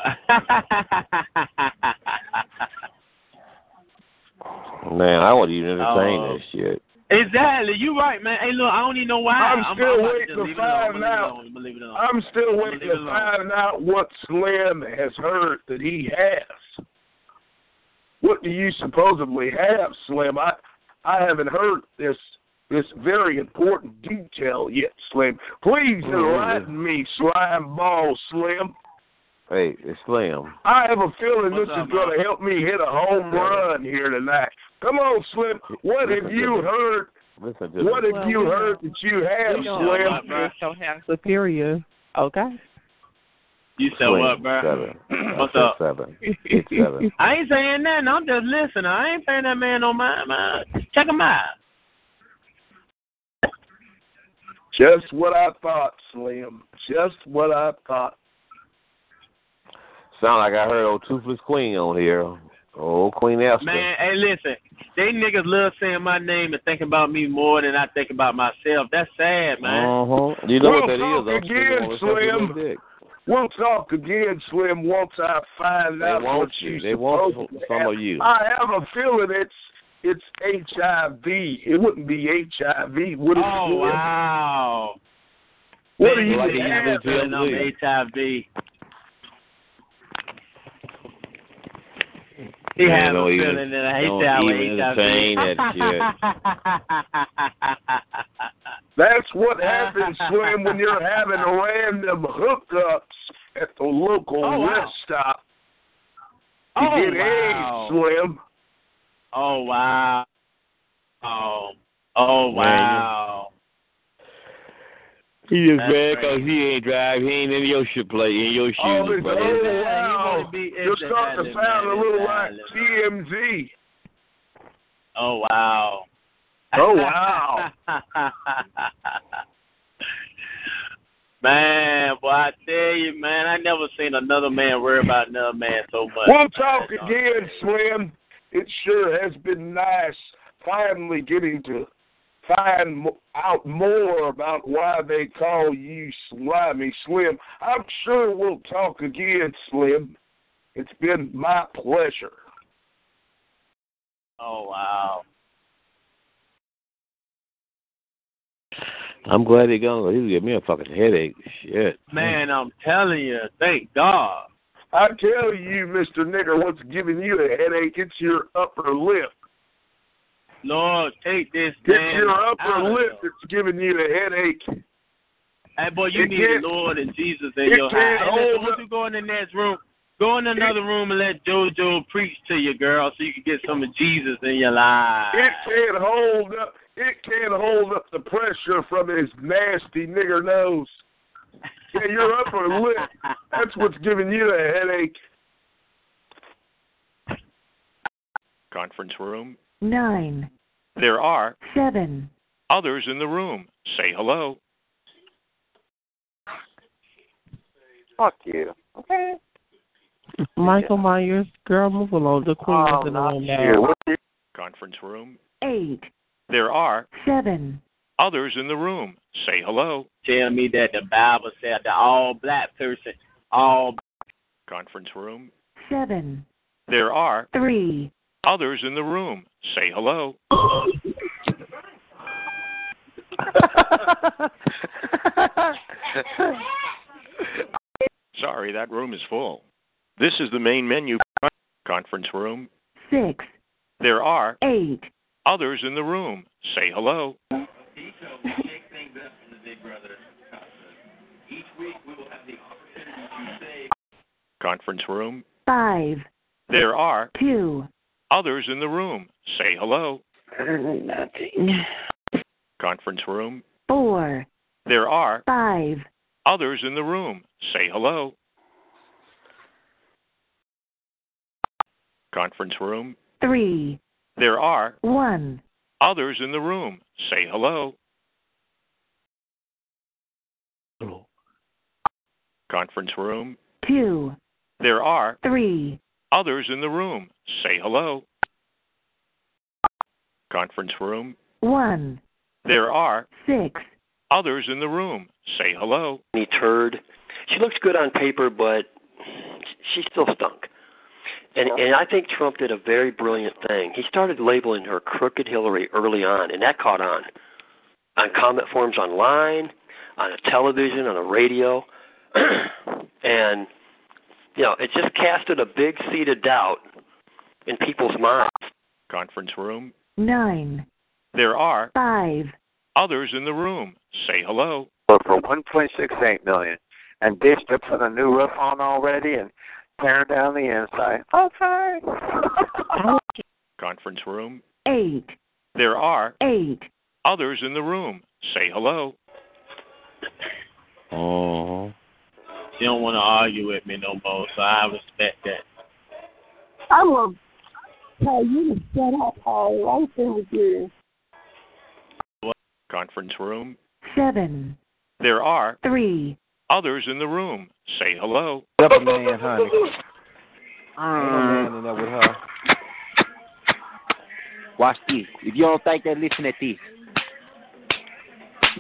Man, I wouldn't even entertain that shit. Exactly, you right, man. Hey, look, I don't even know why. I'm still I'm waiting to, to find out. I'm still waiting to find out what Slim has heard that he has. What do you supposedly have, Slim? I, I haven't heard this this very important detail yet, Slim. Please enlighten mm-hmm. me, Slime Ball Slim. Hey, it's Slim. I have a feeling What's this up, is going to help me hit a home run here tonight. Come on, Slim. What have you heard? What have you heard that you have, Slim? Superior. Okay. You so what, bro? What's up? Seven. It's seven. I ain't saying nothing. I'm just listening. I ain't saying that man no mind. My, my. Check him out. Just what I thought, Slim. Just what I thought. Sound like I heard old Toothless Queen on here. Oh, Queen Esther. Man, hey, listen. They niggas love saying my name and thinking about me more than I think about myself. That's sad, man. Uh-huh. You know we'll what that talk is. Again, Slim. We'll talk again, Slim, once I find they out what you. They want you. They want some of you. I have a feeling it's it's H I V. It wouldn't be H I V, would it? Oh, Slim? Wow. What man, are you having? I'm H I V. He yeah, had a feeling that I hate that way. That That's what happens, Slim, when you're having random hookups at the local oh, wow. rest stop. You oh, get wow. AIDS, Slim. Oh, wow. Oh, oh wow. He just bad because he ain't drive. He ain't in your shit play. He in your shoes. Oh, oh wow. You're starting to sound a little like T M Z. Oh, wow. Oh, wow. Man, boy, I tell you, man, I never seen another man worry about another man so much. We'll talk man. again, Slim. It sure has been nice finally getting to find out more about why they call you Slimy Slim. I'm sure we'll talk again, Slim. It's been my pleasure. Oh, wow. I'm glad they're going. He'll give me a fucking headache. Shit. Man, I'm telling you, thank God. I tell you, Mister Nigger, what's giving you a headache? It's your upper lip. Lord, take this man. It's your upper lip that's giving you a headache. Hey, boy, you it need the Lord and Jesus in your house. Hey, why don't you go in the next room? Go in another it, room and let JoJo preach to you, girl, so you can get some of Jesus in your life. It can't hold up. It can't hold up the pressure from his nasty nigger nose. Yeah, your upper lip. That's what's giving you a headache. Conference room. Nine. There are seven others in the room. Say hello. Fuck you. Okay. Michael Myers, girl, move along. The queen is in the room now. Conference room. Eight. There are seven others in the room. Say hello. Tell me that the Bible said the all black person, all. Conference room. Seven. There are three others in the room. Say hello. Sorry, that room is full. This is the main menu conference room. Six. There are eight others in the room. Say hello. Each we shake things up in the Big Brother conference. Each week we will have the opportunity to say conference room. Five. There are two others in the room. Say hello. Nothing. Conference room. Four. There are five others in the room. Say hello. Conference room. Three. There are one others in the room. Say hello. Hello. Conference room. Two. There are three others in the room. Say hello. Conference room. One. There are six others in the room. Say hello. Me turd. She looks good on paper, but she still stunk. And and I think Trump did a very brilliant thing. He started labeling her Crooked Hillary early on, and that caught on. On comment forums online, on a television, on a radio. And you know, it just casted a big seed of doubt in people's minds. Conference room. Nine. There are five others in the room. Say hello. For one point six eight million dollars, and dished up for the new roof on already and tearing down the inside. Okay. Conference room. Eight. There are eight others in the room. Say hello. Oh. She don't want to argue with me no more, so I respect that. I will tell you to shut up, Paul. I'm still with you. Conference room. Seven. There are three others in the room. Say hello. What's up, man, honey? Um, up with her. Watch this. If you don't think that, listen at this.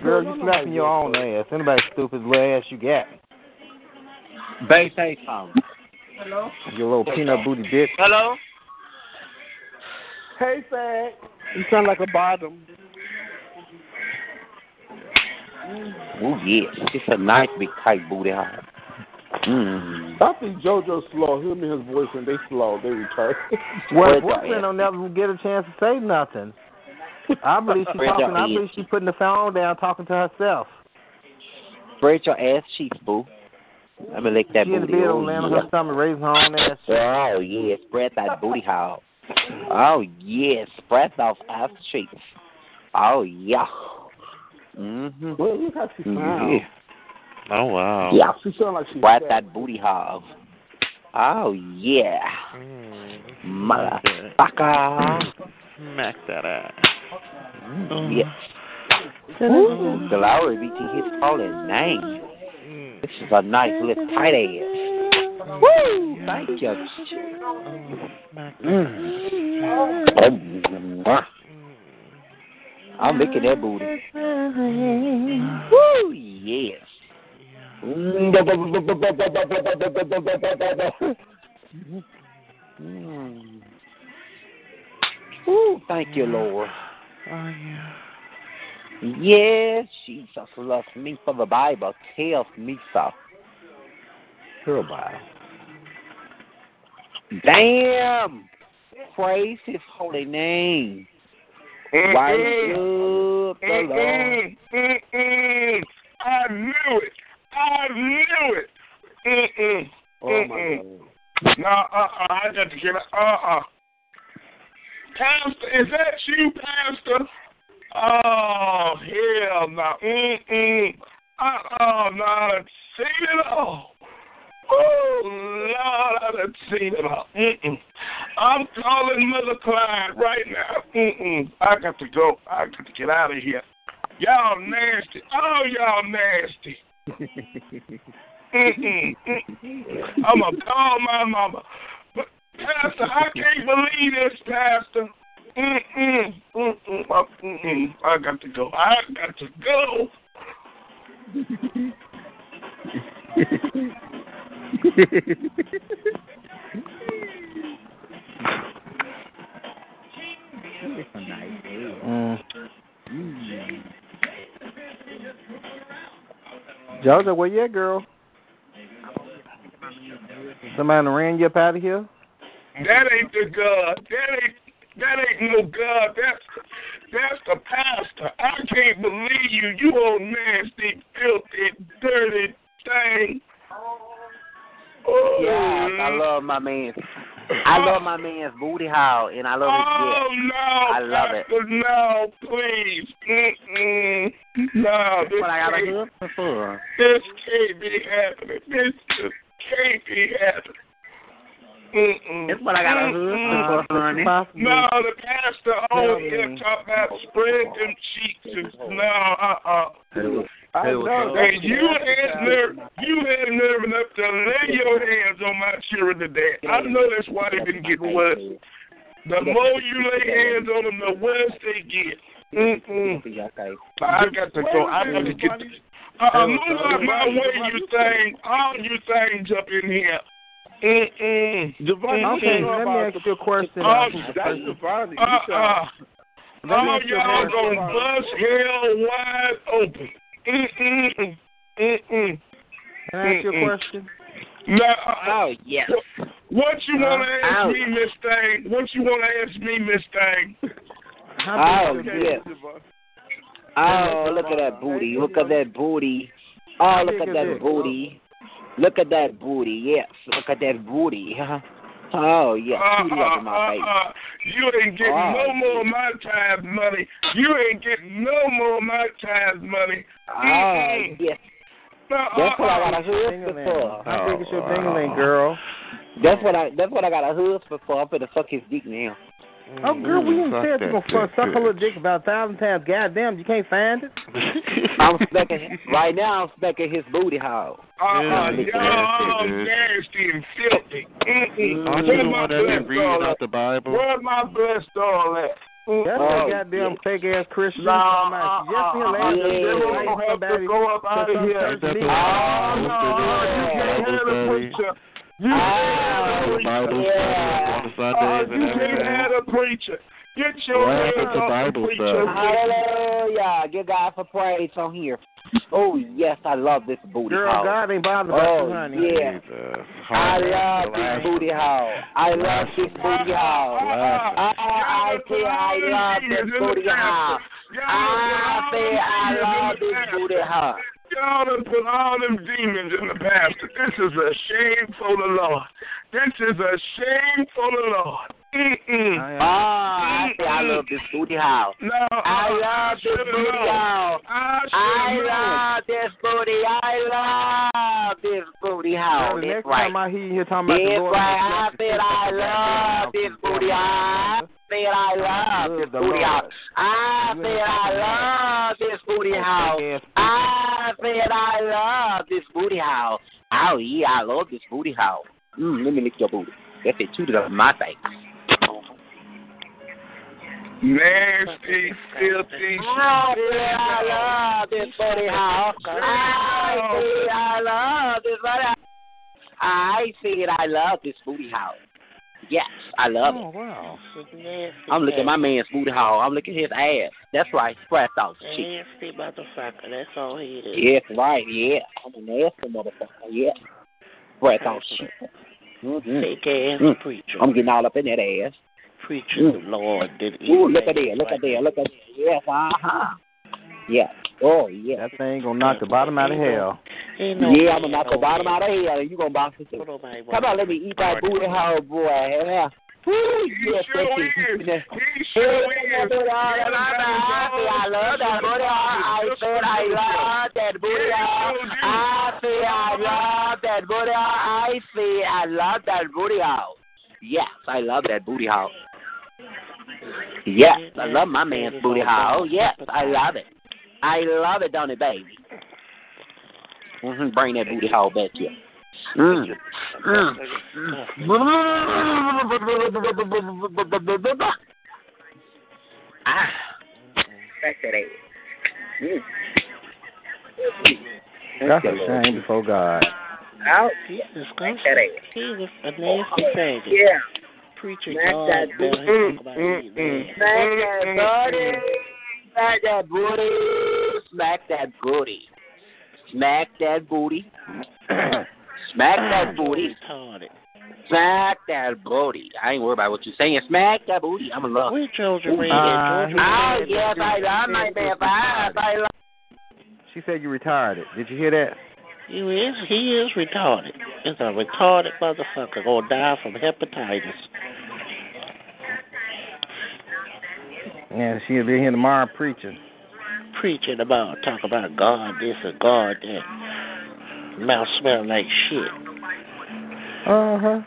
Girl, you smacking your own ass. Anybody stupid little ass you got. Bang, say something. Hello? Your little hey, peanut booty bitch. Hello? Hey, Sad. You sound like a bottom. Oh, yes. It's a nice big tight booty hole. Mm. I think JoJo's slow. Him and his boyfriend, they slow. They retarded. Well, boyfriend don't never get a chance to say nothing. I believe she's talking. I believe she's putting the phone down, talking to herself. Spread your ass cheeks, boo. Let me lick that she booty. She in the bed on lamb her stomach, raising her own ass. Oh, yeah. Spread that booty hole. Oh, yeah. Spread those ass cheeks. Oh, yeah. Mm-hmm. Well, look how she sounds. Yeah. Oh, wow. Yeah. She sounds like she spread that booty hole. Oh, yeah. Mm. Motherfucker. Smack that ass. Mm. Yes. Ooh. Glory be to his holy name. Mm. This is a nice little tight ass. Mm. Woo! Thank you. Mm. Mm. I'm licking that booty. Mm. Woo! Yes. Mm. Ooh, thank you, Lord. Oh, yeah. Yes, Jesus loves me, for the Bible tells me so. Girl, bye. Damn! Praise his holy name. Why you the Lord? I knew it. I knew it. Mm-mm. Oh, my God. No, uh-uh. I got to get it. Uh-uh. Pastor, is that you, Pastor? Oh, hell no. Mm-mm. Uh-uh, no, I've seen it all. Oh, Lord, I've seen it all. Mm-mm. I'm calling Mother Clyde right now. Mm-mm. I got to go. I got to get out of here. Y'all nasty. Oh, y'all nasty. Mm-mm. Mm-mm. I'm going to call my mama. Pastor, I can't believe this, Pastor. Mm-mm, mm-mm, mm-mm. I got to go. I got to go. mm. Joseph, where you at, girl? Somebody ran you up out of here? That ain't the God. That ain't that ain't no God. That's that's the pastor. I can't believe you. You old nasty, filthy, dirty thing. Oh. Yeah, I love my man. I love my man's booty hole, and I love his oh, dick. No, I love pastor, it. No, please. Mm-mm. No, this, I gotta can't, for. this can't be happening. This just can't be happening. Mm-mm. That's what I got to do. Honey. No, the pastor always kept talking about spread them cheeks. And, no, uh-uh. I know. Hey, you had nerve, you had nerve enough to lay your hands on my children today. I know that's why they didn't get worse. The more you lay hands on them, the worse they get. Mm-mm. I got to go. I got to get. Uh-uh, move out my way, you thing. All you things up in here. Mm-mm. Devon, okay, let me ask you a question. Uh, that's Devon. Uh-uh. All y'all gonna bust hell wide open. Mm-mm. Mm-mm. Can I ask you a question? No. Uh, oh, yes. What you wanna ask uh, me, Miss Thang? What you wanna ask me, Miss Thang? Oh, yes. Oh, look at that booty. Look at that booty. Oh, look at that booty. Look at that booty, yes. Look at that booty. Oh, yeah. Uh, uh, my uh, uh, you ain't getting oh, no more of my tithe money. You ain't getting no more of my tithe money. Oh, mm-hmm. Yes. That's what I got a husband for. I think it's your dingling, girl. That's what I. That's what I got a husband for. I'm finna fuck his dick now. Oh, girl, we didn't say it's gonna fuck suck a little dick about a thousand times. Goddamn, you can't find it. I'm smacking right now. I'm smacking his booty hole. Oh, y'all nasty and filthy. Where's my blessed all at? Where's my blessed all at? That's oh, a goddamn fake ass Christian. Nah, just your last name, baby. Go up out of here. Oh, no, you can't have a preacher. You can't have a preacher. You can't have a preacher. Get your hands off the preacher. Hallelujah. Give God some praise on here. Oh, yes, I love this booty girl, hole. God ain't bothered about you, honey. Oh, yeah. I love this booty hole. I love this booty hole. I say I love this booty hole. I say I love this booty hole. Y'all done put all them demons in the pastor. This is a shame for the Lord. This is a shame for the Lord. Mm-mm. Oh, I, say I love this booty hole. No, I, I love this booty hole. I, I love this booty. I love this booty hole. That's next right. Time I hear you talking about that's the Lord, right. I said I love this booty hole. I love this booty house. I said I love this booty house. I said I love this booty house. Oh yeah, I love this booty house. Mm, let me lick your booty. That's it too to my face. Nasty, filthy. I said I love this booty house. I said I love this booty house. I said I love this booty house. Yes, I love oh, it. Oh, wow. I'm looking at my man's booty hole. I'm looking at his ass. That's right. Scratch off the cheek. Nasty motherfucker. That's all he is. Yes, right. Yeah. I'm a nasty motherfucker. Yeah. Scratch off the cheek. Mm-hmm. Fake ass mm. preacher. I'm getting all up in that ass. Preacher, mm. the Lord did it. Ooh, look at that. Look at that. Look at that. Yes, uh-huh. Yeah. Oh, yeah. That thing gonna knock the bottom out of hell. Ain't no yeah, I'm gonna knock the bottom out of hell, and you gonna box it too. Come on, let me eat that booty hole, boy. Yeah. Woo, he yes, sure is. He sure is. He sure is. I love that booty hole. I said I love that booty hole. I say I love that booty hole. I say I love that booty hole. Yes, I love that booty hole. Yes, I love my man's booty hole. Yes, I love it. I love it, don't it, baby? Mm-hmm. Bring that booty hole back here. Mm. Mm. Mm. Ah, back to that. Mm. That's a shame before God. Out, Jesus Christ. Jesus, a nasty thing. Yeah. Preacher, God. Smack that booty. Smack that booty. Smack that booty. Smack that booty. Smack that booty. Smack that booty. Smack that booty. I ain't worried about what you're saying. Smack that booty. I'm in love. We children. Uh, oh, yes, I love my man. I love. She said you retarded. Did you hear that? You is. He is retarded. It's a retarded motherfucker gonna die from hepatitis. Yeah, she'll be here tomorrow preaching. Preaching about, talk about God this and God that. Mouth smelling like shit. Uh-huh.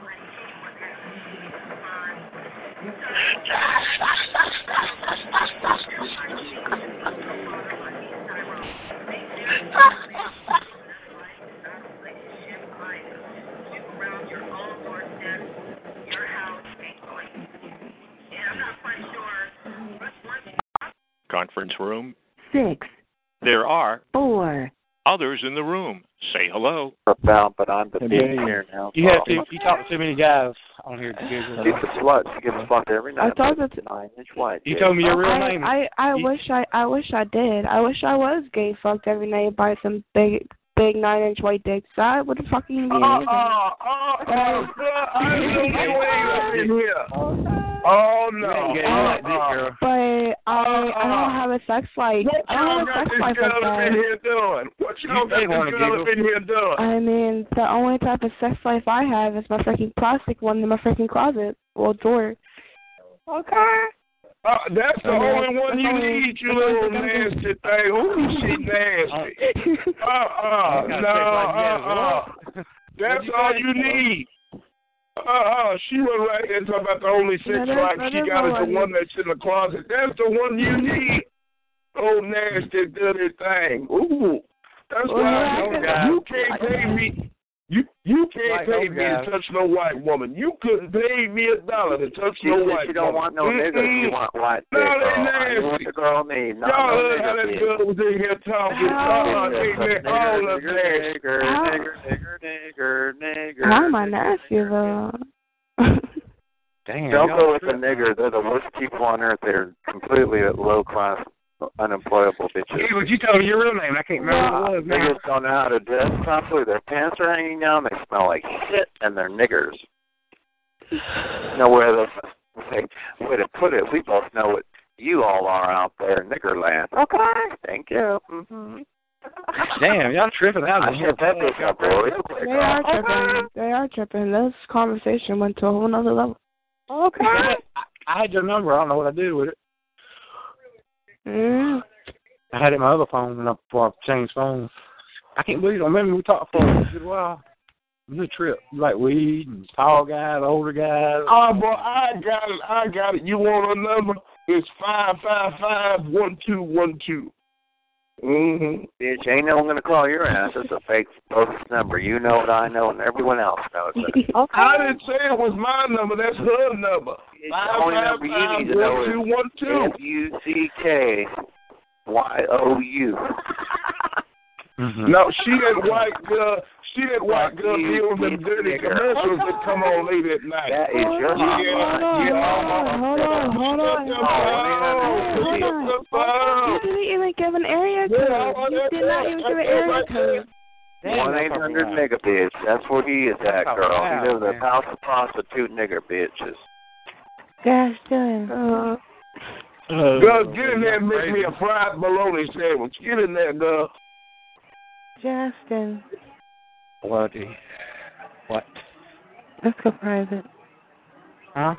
Conference room. Six. There are four others in the room. Say hello. Profound, but I'm the big here now. You have to, you talk to too many guys on here. She's a slut. She gives a fuck every night. I thought that's nine. That's why. You told me your real name. I, I, I wish I, I wish I did. I wish I was gay fucked every night by some big. Big nine inch white dick. So I would have fucking been. Oh, oh, oh, oh, I don't get away with here. Oh, no. Oh, oh. But I, I don't have a sex life. What y'all got this girl up in here doing? What y'all got this girl up in here doing? I mean, the only type of sex life I have is my freaking plastic one in my freaking closet. Well, door. Okay. Uh, that's the only one you need, you little nasty thing. Ooh, she nasty. Uh uh, no, uh uh. That's all you need. Uh uh. She was right there talking about the only sex rock she got is the one that's in the closet. That's the one you need. Oh, nasty, dirty thing. Ooh. That's why I know you can't pay me. You you can't like, pay oh, me God. to touch no white woman. You couldn't pay me a dollar to touch she no white woman. You don't want no niggas. Mm-hmm. You want white no, girl. Nasty. You want the girl named. No, Y'all heard no how that girl was in here talking. Oh, nigger, nigger, nigger, nigger, nigger. Why am I nasty, though? Damn. Don't go with the nigger. They're the worst people on earth. They're completely low-class, unemployable bitches. Hey, would you tell me your real name? I can't remember what it was. Niggas don't know how to dress properly. Their pants are hanging down. They smell like shit, and they're niggers. Nowhere that's the way to put it. We both know what you all are out there, niggerland. Okay, thank you. Mm-hmm. Damn, y'all tripping out. I should that they, up, boy. They are tripping. They are tripping. This conversation went to a whole nother level. Okay. I had your number. I don't know what I did with it. Mm. I had it in my other phone when I, before I changed phones. I can't believe it. I remember we talked for a good while. It was a trip. Like weed and tall guys, older guys. Oh, boy, I got it. I got it. You want a number? It's five five five, one two one two. Mm-hmm. Bitch, ain't no one going to call your ass. It's a fake bogus number. You know what I know, and everyone else knows it. Okay. I didn't say it was my number. That's her number. It's the only number you need to know is F U C K Y O U. Mm-hmm. No, she that white girl, she that white girl deals with dirty commercials that come on late at night. That is your mom. Yeah, hold on, hold on, hold on. Hold on. You didn't even give an area code. You did not even give an area code. one eight hundred nigger bitch. That's what he is at, girl. He lives in a house of prostitute nigger bitches. Gosh, darn. Uh-huh. Girl, get in there and make me a fried bologna sandwich. Get in there, girl. Justin. Bloody. What? Let's go private. Huh?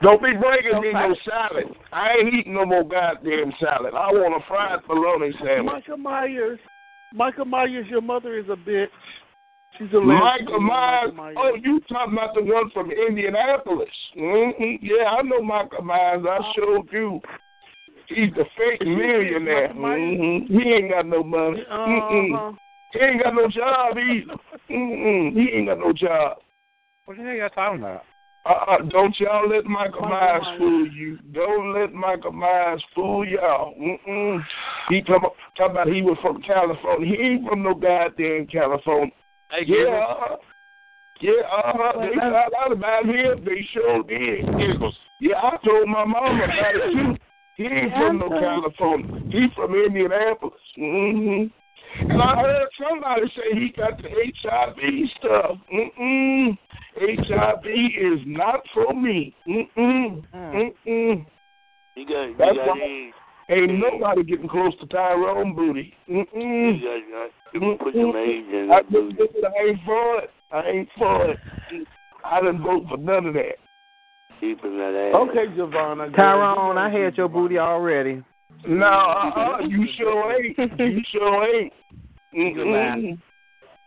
Don't be breaking me no salad. I ain't eating no more goddamn salad. I want a fried bologna sandwich. Michael Myers. Michael Myers, your mother is a bitch. She's a Michael Myers. Michael Myers. Oh, you talking about the one from Indianapolis. Mm-hmm. Yeah, I know Michael Myers. I oh. showed you. He's the fake millionaire. Mm-hmm. He ain't got no money. Uh-huh. He ain't got no job either. Mm-mm. He ain't got no job. What the hell y'all talking about? Uh-uh. Don't y'all let Michael Myers fool you. Don't let Michael Myers fool y'all. Mm-mm. He come up, talk about he was from California. He ain't from no goddamn California. Hey, yeah. Uh-huh. Yeah, uh-huh. They found out about him. They sure did. Yeah, I told my mom about it, too. He ain't from no California. He from Indianapolis. Mm-hmm. And I heard somebody say he got the H I V stuff. Mm-mm. H I V is not for me. Mm-mm. Mm-mm. He got, he That's got why AIDS. Ain't nobody getting close to Tyrone Booty. Mm-mm. Got, got, put some AIDS in I, booty. I ain't for it. I ain't for it. I didn't vote for none of that. Okay, Javonna. Tyrone, I had your booty already. No, uh-uh, you sure ain't. You sure ain't. Mm-mm.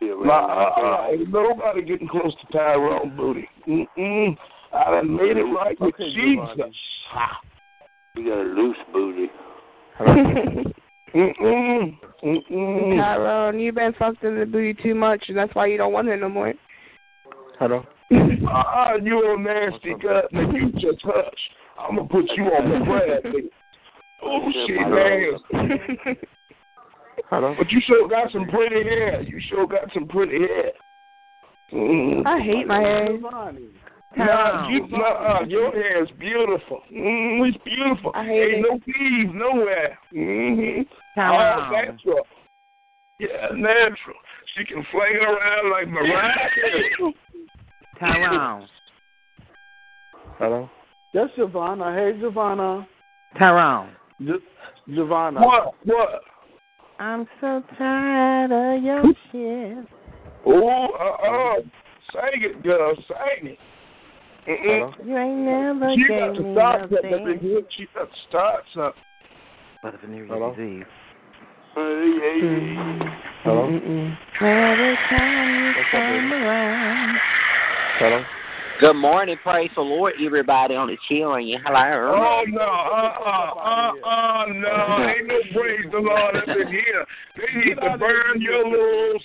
Nah, uh-uh, ain't nobody getting close to Tyrone booty. Mm-mm. I done made it right with okay, Jesus. You got a loose booty. Mm-mm. Mm-mm. Tyrone, you've been fucked in the booty too much, and that's why you don't want it no more. Hello. Uh-uh, you a nasty gut, and you just hush. I'm going to put you on the bread. Oh, shit, man. But you sure got some pretty hair. You sure got some pretty hair. Mm. I hate my hair. Nah, you, nah, your hair is beautiful. Mm, it's beautiful. I hate Ain't it. no peas nowhere. Mm-hmm. All natural. Yeah, natural. She can fling around like Mariah. Tyrone. Hello? That's Javonna. Hey, Javonna. Tyrone. J- Javonna. What? What? I'm so tired of your shit. Oh, uh-uh. Sing it, girl. Sing it. Hello? You ain't never she gave me nothing. She got to start something. But if an ear disease. Mm-hmm. Hello? Mm-hmm. Every time you come around. Hello? Good morning, praise the Lord, everybody on the chill and you. Hello. Oh no, uh uh uh uh no, ain't no praise the Lord up in here. They need to burn your little,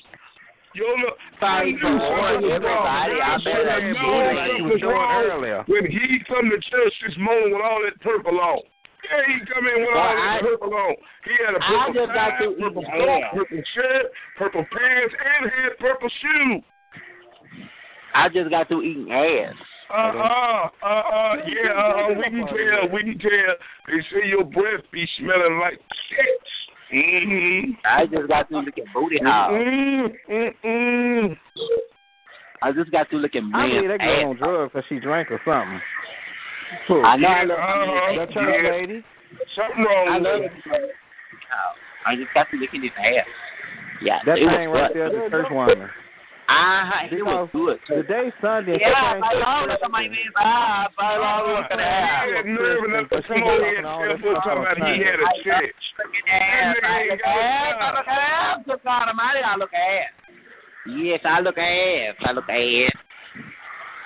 your little. Praise the Lord, everybody. I bet that boy like he was doing earlier. When he come to church this morning with all that purple on. Yeah, he come in with well, all that purple on. He had a purple tie, purple coat, purple shirt, purple pants, and had purple shoes. I just got through eating ass. Uh-uh, uh-uh, yeah, uh-uh, we can tell, we can tell. They say your breath be smelling like shit. Mm-hmm. I just got through looking booty hole. Mm-hmm, mm-hmm. I just got through looking man. I mean, that girl on drugs because she drank or something. Cool. I know. Yeah, I love uh-huh. That's yeah. Her lady. Something wrong I with love it. I just got through looking his ass. Yeah, that thing right there is the first one. Ah, uh-huh. He was good. Today's Sunday. Yeah, I love somebody named Bob. I love looking at him. He had nerve enough to come over here and tell us about he had a church. I look ass. I look ass. I look ass. Yes, I look ass. I look ass.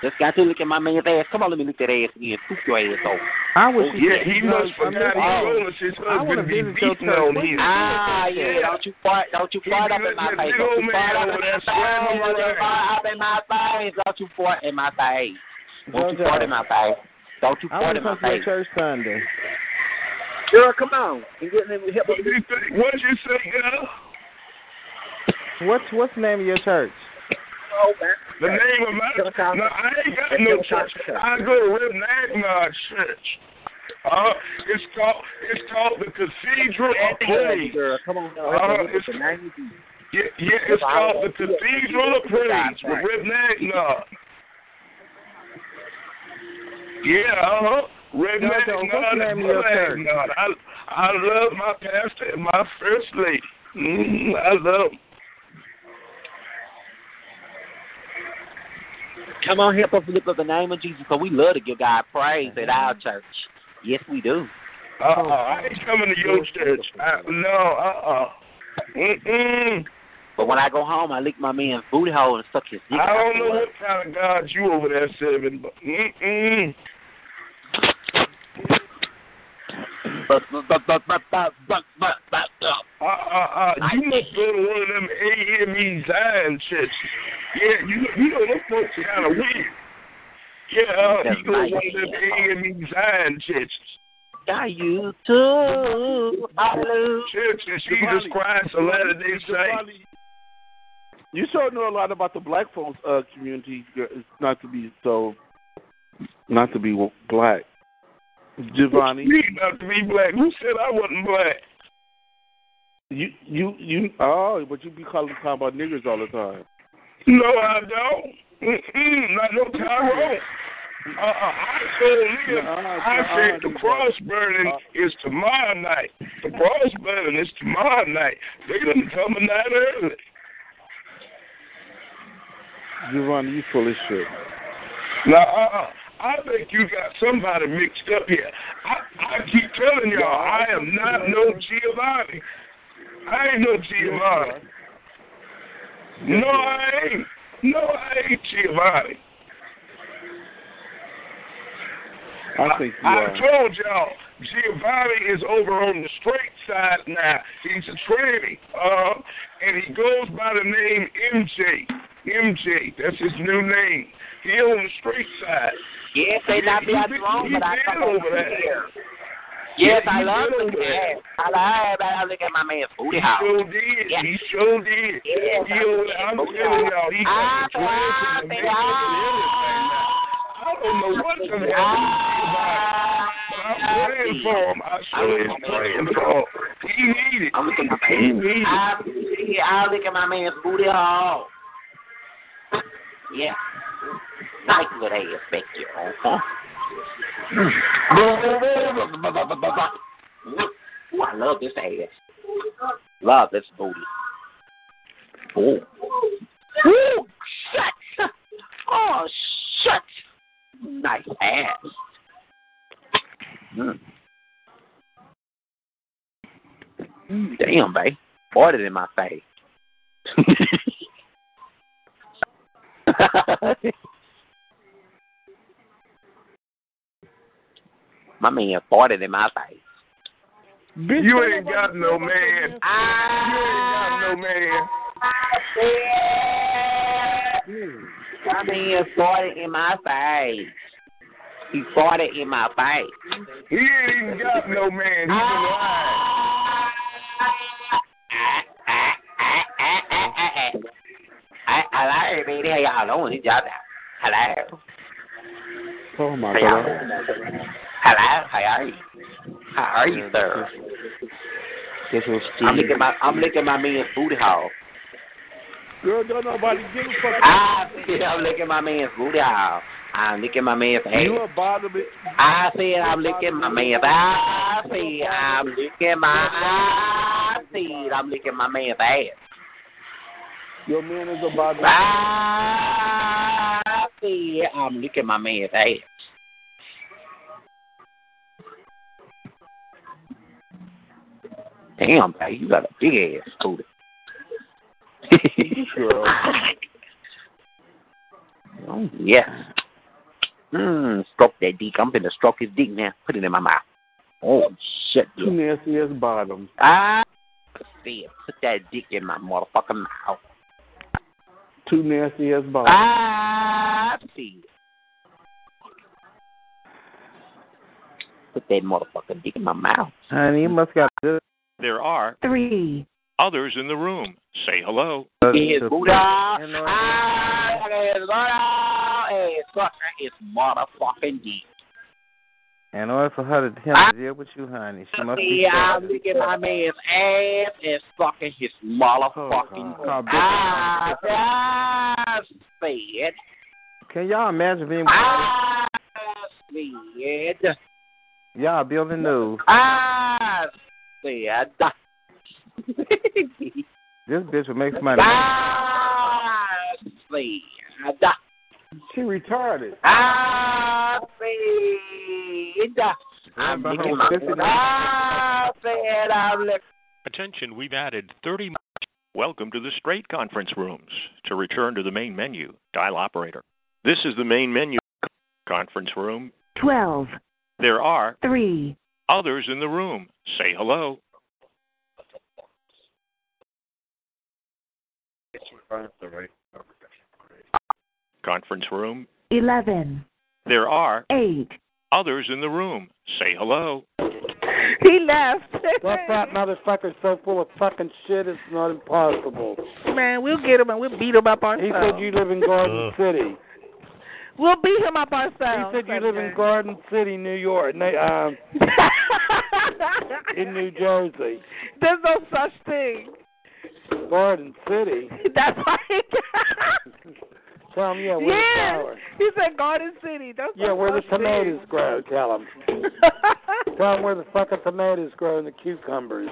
Just got to look at my man's ass. Come on, let me look at ass again. Poop your ass off. I was. Oh, yeah, he must forgot his his husband be beating on his. Ah, yeah, don't you fart, don't you fart up in my face. Don't you fart up in my face. Don't you fart up in my face. Don't you fart in my face. Don't you fart in my face. Don't you fart in my face. I want to come to church Sunday. Girl, come on. What did you say, girl? What's what's the name of your church? The name of my no, I ain't got no church. I go to Reb Nagnard Church. Uh, it's called it's called the Cathedral of Praise. Uh, it's, yeah, yeah, it's called the Cathedral of Praise with Reb Nagnard. Yeah, uh-huh. Reb Nagnard and Reb Nagnard. I I love my pastor and my first lady. Mm, I love them. Come on, help us lift up the name of Jesus, because we love to give God praise at our church. Yes, we do. Uh-uh, I ain't coming to your church. I, no, uh-uh. Mm-mm. But when I go home, I lick my man's booty hole and suck his dick. I don't know what kind of God you over there serving, but mm-mm. But, but, but, but, but, but, but, but, uh, uh, uh, you must go to one of them A M E Zion churches. Yeah, you, you know, those folks are kind of weird. Yeah, uh, you go to one of them A M E Zion churches. I used to. Church of Jesus Christ of Latter-day Saints. You sure know a lot about the black folks uh, community. It's not to be so, not to be black. Giovanni, you not to be black. Who said I wasn't black? You, you, you. Oh, but you be calling talking about niggers all the time. No, I don't. Mm-mm, not no Tyrone. Uh, uh, I told him. Uh-huh, I said uh-huh, the cross burning uh-huh. is tomorrow night. The cross burning is tomorrow night. They didn't come a night early. Giovanni, you full of shit. No, uh-uh. I think you got somebody mixed up here. I, I keep telling y'all, I am not no Giovanni. I ain't no Giovanni. No, I ain't. No, I ain't Giovanni. I think you are. I told y'all, Giovanni is over on the straight side now. He's a tranny. Uh, and he goes by the name M J. M J, that's his new name. He on the straight side. Yes, they not be out wrong, but I come over there. Yes, I love looking at I love I look at my man's booty hole. He sure did. He sure did. I'm telling y'all, he got the drugs and the I don't know what to do. I'm praying for him. I sure am praying for him. He needed. I'm looking at my man's. I look at my man's booty hole. Yeah. Nice little ass back here, huh? Ooh, I love this ass. Love this booty. Ooh. Ooh, shut. Oh, shut. Nice ass. Mm. Mm. Damn, babe. Farted in my face. My man farted in my face. Bitch, you ain't got no man. I, you ain't got no man. I said, my man farted in my face. He farted in my face. He ain't even got no man. He's lying. Hello, baby. How y'all doing? Hello. Oh my God. Hello. How are you? How are you, sir? I'm licking my I'm licking my man's booty hole. Girl, don't nobody give a fuck. I said I'm licking my man's booty hole. I'm licking my man's ass. You a bottom. I said I'm licking my man's. I said I'm licking my. I said I'm licking my man's ass. Your man is a bottom. I said I'm licking my man's ass. Damn, baby, you got a big ass booty. Girl. Oh, yes. Mmm, stroke that dick. I'm finna stroke his dick now. Put it in my mouth. Oh, shit. Look. Nasty ass bottom. I said, put that dick in my motherfucking mouth. Two nasty ass bottom. I said, put that motherfucking dick in my mouth. Honey, you must got good. There are three others in the room. Say hello. It's Buddha. I is Buddha. It's motherfucking deep. In order for her to tell to deal with you, honey, she must be. I'm licking my man's ass and fucking his motherfucking. I said. Can y'all imagine being? I said. Y'all building new. I said. This bitch will make money. I said. She retarded. I said. I'm licking my ass. I said I'm licking. Attention, we've added thirty. Welcome to the straight conference rooms. To return to the main menu, dial operator. This is the main menu conference room. Twelve. There are three others in the room. Say hello. Conference room. Eleven. There are eight others in the room. Say hello. He left. What's that motherfucker so full of fucking shit? It's not impossible. Man, we'll get him and we'll beat him up ourselves. He said you live in Garden City. We'll beat him up ourselves. He said you live in Garden City, New York. Um, in New Jersey. There's no such thing. Garden City. That's why he got. Tell him, yeah, where yes. the flowers. He said Garden City. That's yeah, where the tomatoes thing. grow, tell him. Tell him where the fucking tomatoes grow and the cucumbers.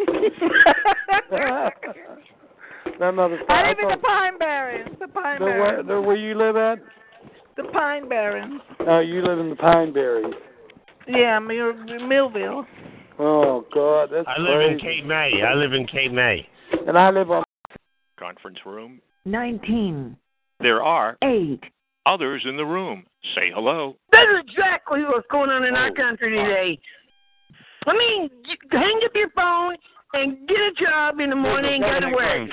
No, no, the, I, I live in the Pine Barrens. The Pine the, Barrens. Where, the, where you live at? The Pine Barrens. Oh, you live in the Pine Barrens. Yeah, Millville. Oh, God, that's I live crazy. in Cape May. I live in Cape May. And I live on... Conference room. Nineteen. There are... Eight. Others in the room. Say hello. That's exactly what's going on in oh, our country today. I mean, hang up your phone and get a job in the morning and go to work.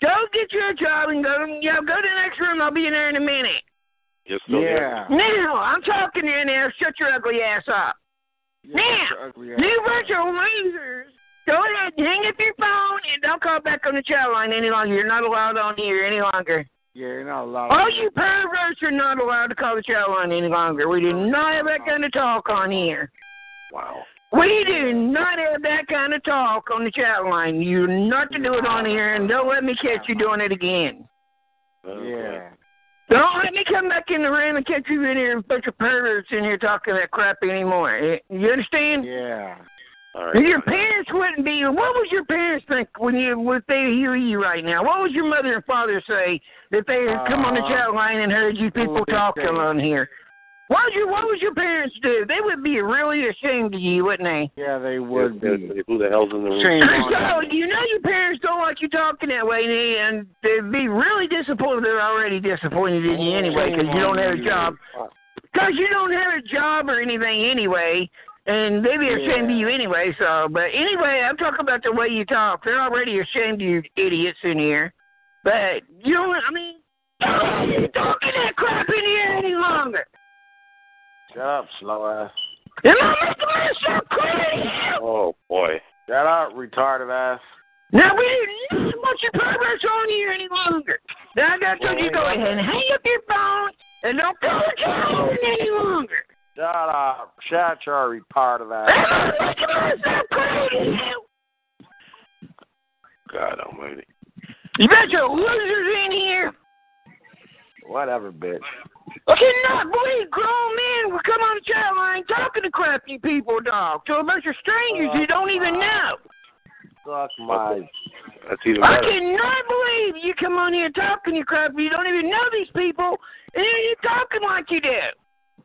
Go get your job and go, you know, go to the next room. I'll be in there in a minute. Yes, yeah. Now, I'm talking in there. Shut your ugly ass up. Yes, now, new virtual lasers. Go ahead and hang up your phone and don't call back on the chat line any longer. You're not allowed on here any longer. Yeah, you're not allowed. Oh, you perverts are not allowed to call the chat line any longer. We do not have that kind of talk on here. Wow. We do not have that kind of talk on the chat line. You're not to do it on here, and don't let me catch you doing it again. Yeah. Don't let me come back in the room and catch you in here, a bunch of perverts in here talking that crap anymore. You understand? Yeah. All right. Your parents wouldn't be. What would your parents think when you when they hear you right now? What would your mother and father say if they had come uh, on the chat line and heard you people talking on here? What would your, what would your parents do? They would be really ashamed of you, wouldn't they? Yeah, they would be. Who the hell's in the room? So you know your parents don't like you talking that way, and they'd be really disappointed. They're already disappointed in you anyway because you don't have a job. Because you don't have a job or anything anyway, and they'd be ashamed yeah. of you anyway. So, but anyway, I'm talking about the way you talk. They're already ashamed of you idiots in here. But you don't. I mean, you talking that crap in here any longer. Shut up, slow ass. Am I making myself crazy? Oh, boy. Shut up, retarded ass. Now, we didn't want your perverts on here any longer. Now, I got to well, you go ahead and hang up your phone and don't call the phone any longer. Shut up. Shut your retarded ass. Am I making myself crazy? God almighty. You bet your losers in here. Whatever, bitch. I cannot believe grown men will come on the chat line talking to crappy people, dog, to a bunch of strangers uh, you don't even know. Fuck my. That's even I better. Cannot believe you come on here talking to crappy. You don't even know these people, and you're talking like you do.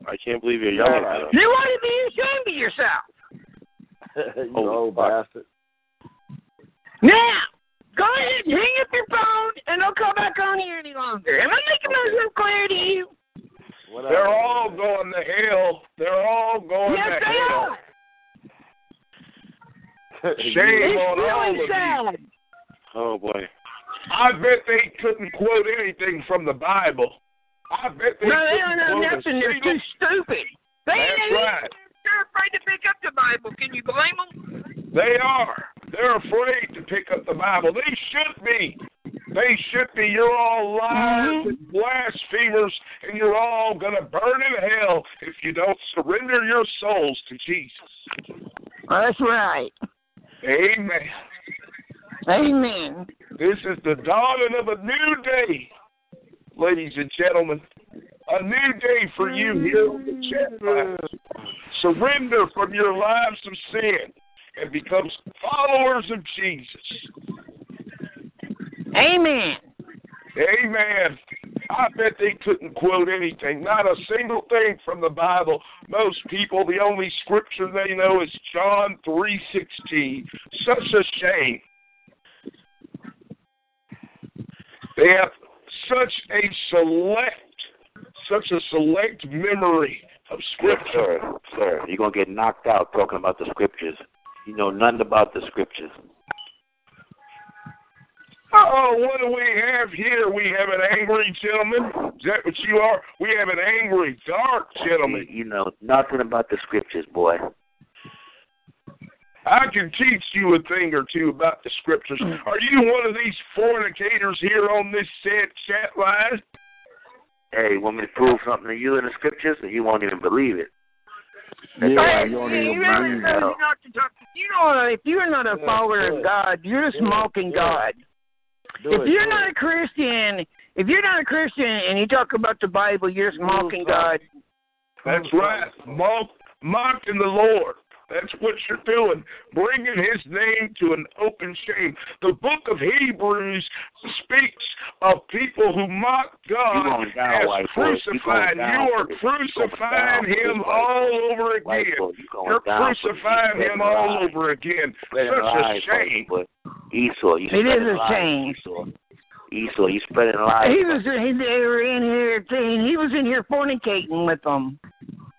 I can't believe you're yelling at them. You ought to be ashamed of yourself. You old bastard. Now. Go ahead and hang up your phone, and don't call back on here any longer. Am I making myself clear to you? What They're I mean, all man. going to hell. They're all going yes, to hell. Yes, they are. Shame on all sad. of you. Oh, boy. I bet they couldn't quote anything from the Bible. I bet they no, couldn't they don't know nothing. They're too stupid. They ain't right. They're afraid to pick up the Bible. Can you blame them? They are. They're afraid to pick up the Bible. They should be. They should be. You're all liars and blasphemers, and you're all going to burn in hell if you don't surrender your souls to Jesus. That's right. Amen. Amen. This is the dawning of a new day, ladies and gentlemen. A new day for you here on the chat line. Surrender from your lives of sin and becomes followers of Jesus. Amen. Amen. I bet they couldn't quote anything, not a single thing from the Bible. Most people, the only scripture they know is John three sixteen. Such a shame. They have such a select, such a select memory of scripture. Sir, sir, you're going to get knocked out talking about the scriptures. You know nothing about the scriptures. Oh, what do we have here? We have an angry gentleman. Is that what you are? We have an angry, dark gentleman. You know nothing about the scriptures, boy. I can teach you a thing or two about the scriptures. Are you one of these fornicators here on this said chat line? Hey, want me to prove something to you in the scriptures? And you won't even believe it. Yeah, you, don't even you, really know know. Not to talk to, you know, if you're not a follower yeah, of God, you're just mocking God. Do if it, you're not it. a Christian, if you're not a Christian and you talk about the Bible, you're just mocking God. That's right, mock, mocking the Lord. That's what you're doing, bringing his name to an open shame. The book of Hebrews speaks of people who mock God as like crucified. You are crucifying him all over again. You're crucifying him all over again. Such a shame. Esau, you it is a shame. Esau. Esau, you spreading lies. He was in, they were in here, he was in here fornicating with them.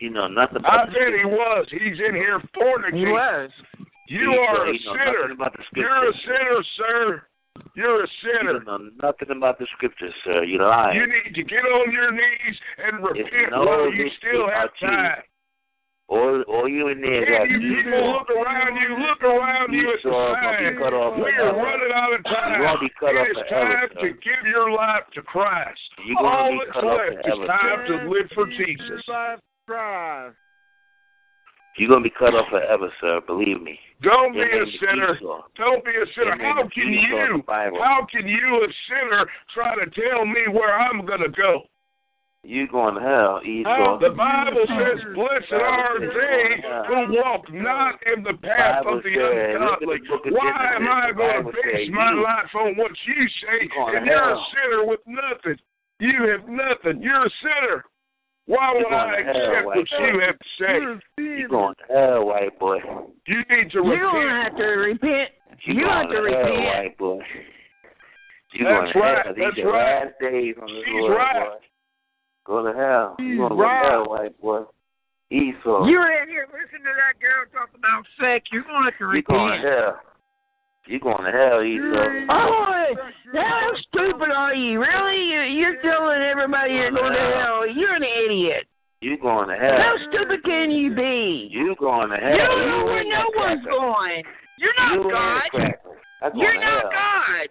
You know nothing about I bet he was. He's in here fornicating. He was. You he are a sinner. You're a sinner, sir. You're a sinner. You know nothing about the scriptures, sir. You're lying. You need to get on your knees and repent no while you still have time. All, all you in there. You people look around you. Look around you at the time. We are running out of time. It is time to give your life to Christ. All that's left is time to live for Jesus. Drive. You're going to be cut off forever, sir. Believe me. Don't be a sinner. Don't be a sinner. How can you, how can you, a sinner, try to tell me where I'm going to go? You're going to hell, Esau. The Bible says, blessed are they who walk not in the path of the ungodly. Why am I going to base my life on what you say? And you're a sinner with nothing. You have nothing. You're a sinner. Why would I accept what you have to say? You're going to hell, white boy. You need to repent. You don't have to repent. You don't have to repent. White boy. That's right. That's right. She's right. Go to hell. You're going to hell, white boy. Esau. You're in here listening to that girl talking about sex. You're going to have to repent. You're going to hell. You're going to hell, Esau. Oh, how stupid are you? Really? You're telling everybody you're going to hell. You're an idiot. You're going to hell. How stupid can you be? You're going to hell. You don't know where no one's going. You're not God. You're not God.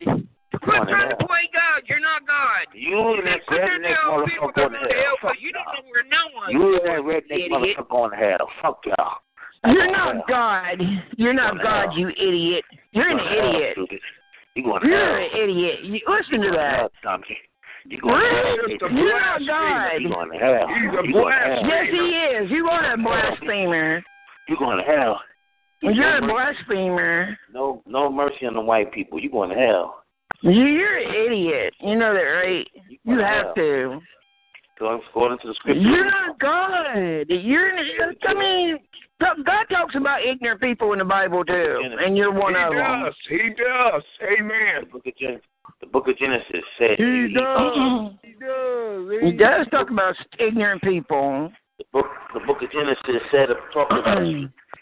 Quit trying to play God. You're not God. You and that redneck motherfucker going to hell. Fuck you don't know where no one's going. You and that redneck motherfucker going to hell. Fuck y'all. You're not God. You're not God, you idiot. You're an idiot. You're an idiot. Listen to that. Really? You're not God. Yes, he is. You're a blasphemer. You're going to hell. You're a blasphemer. No, no mercy on the white people. You're going to hell. You're an idiot. You know that, right? You have to. According to the scripture. You're not God. You're. I mean, God talks about ignorant people in the Bible too, and you're one of them. He does. He does. Amen. The book of Genesis, the book of Genesis says. He, he does. He does. He, he does talk about ignorant people. The book. The book of Genesis said. Talk about.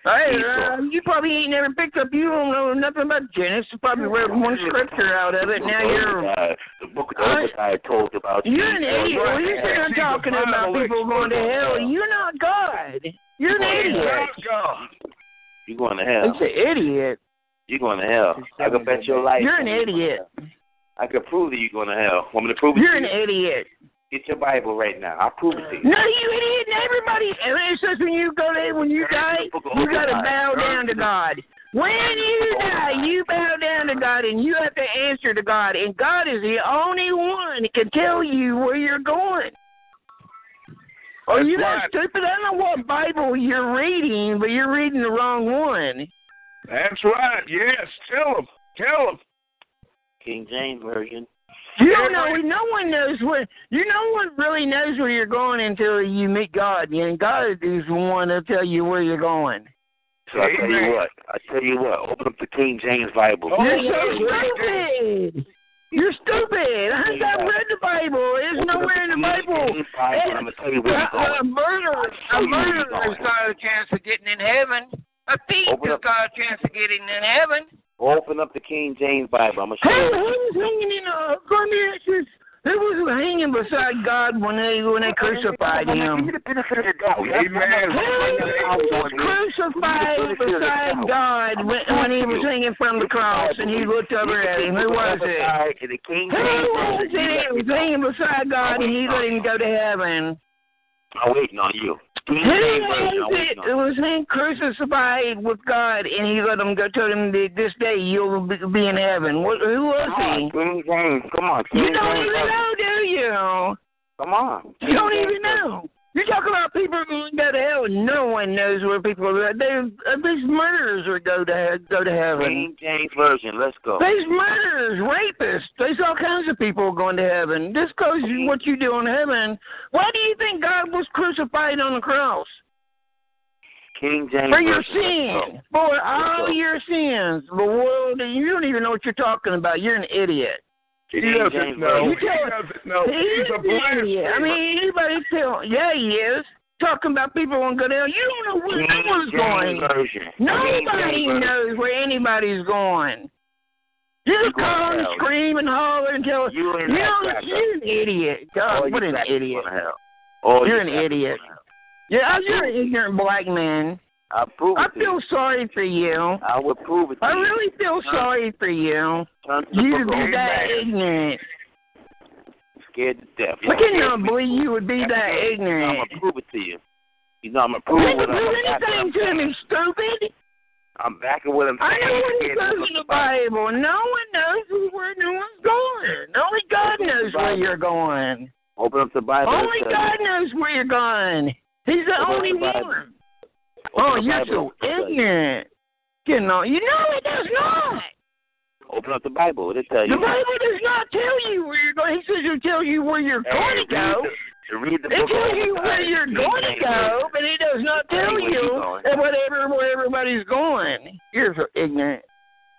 Hey, uh, you probably ain't never picked up. You don't know nothing about Genesis. You probably read one scripture out of it. Now you're. The book of Obadiah told about you. You're an idiot. Well, you're still talking about people going to hell. You're not God. You're an idiot. You're going to hell. It's an idiot. You're going to hell. I can bet your life. You're an idiot. I can prove that you're going to hell. Want me to prove it to you? You're an idiot. Get your Bible right now. I'll prove it to you. No, you idiot. Everybody, it says when you go there, when you die, you got to bow down to God. When you die, you bow down to God, and you have to answer to God. And God is the only one that can tell you where you're going. Are you that stupid? I don't know what Bible you're reading, but you're reading the wrong one. That's right. Yes. Tell them. Tell them. King James Version. You don't know. No one knows where. You no one really knows where you're going until you meet God, and God is the one that'll tell you where you're going. So I tell you what. I tell you what. Open up the King James Bible. Oh, you're so stupid. You're stupid. I have read the Bible. It's nowhere in the Bible. Bible I'm tell you where you're going. A murderer, a murderer's got a chance of getting in heaven. A thief has got a chance of getting in heaven. Open up the King James Bible. I'm going to show you. Who was hanging in a crucifix? Who was hanging beside God when they when they crucified him? Give me the benefit of the doubt. Amen. Who was crucified beside God when, when he was hanging from the cross and you looked over at him? Who was it? Who was it? He was hanging beside God and he let him go to heaven. I'm waiting on you. He it, it was him crucified with God, and he let him go. Told him that this day you'll be in heaven. What, who was he? King James, come on. King you don't James even know, do you? Come on. King you don't James even know. You're talking about people going to hell, and no one knows where people are. They're, these murderers are go to go to heaven. King James Version, let's go. These murderers, rapists, there's all kinds of people going to heaven. This goes to what you do in heaven. Why do you think God was crucified on the cross? King James for your sin, for all your sins. The world, you don't even know what you're talking about. You're an idiot. He doesn't know. He doesn't know. He's a blasphemer. I mean, anybody tell him. Yeah, he is. Talking about people won't go down. You don't know where no one's going. Nobody knows where anybody's going. Just call and scream and holler and tell us. You're an idiot. God, what an idiot. You're an idiot. Yeah, you're an ignorant black man. I, I feel you. sorry for you. I would prove it to I you. I really feel Turn. sorry for you. You'd be that man. ignorant. Scared to death. I can't believe you would be I that know. ignorant. I'm going to prove it to you. You know, I'm going to prove it to you. You can't prove anything to me, stupid. I'm backing with him. I know when he goes in the Bible. No one knows where no one's going. Only God knows where you're going. Open up the Bible. Only God knows where you're going. He's the only one. Oh, you're so ignorant. You know, you know it does not. Open up the Bible. It'll tell you. The Bible does not tell you where you're going. He says it'll tell you where you're going to go. to read the book. It's telling you where you're going to go, but it does not tell you whatever where everybody's going. You're so ignorant.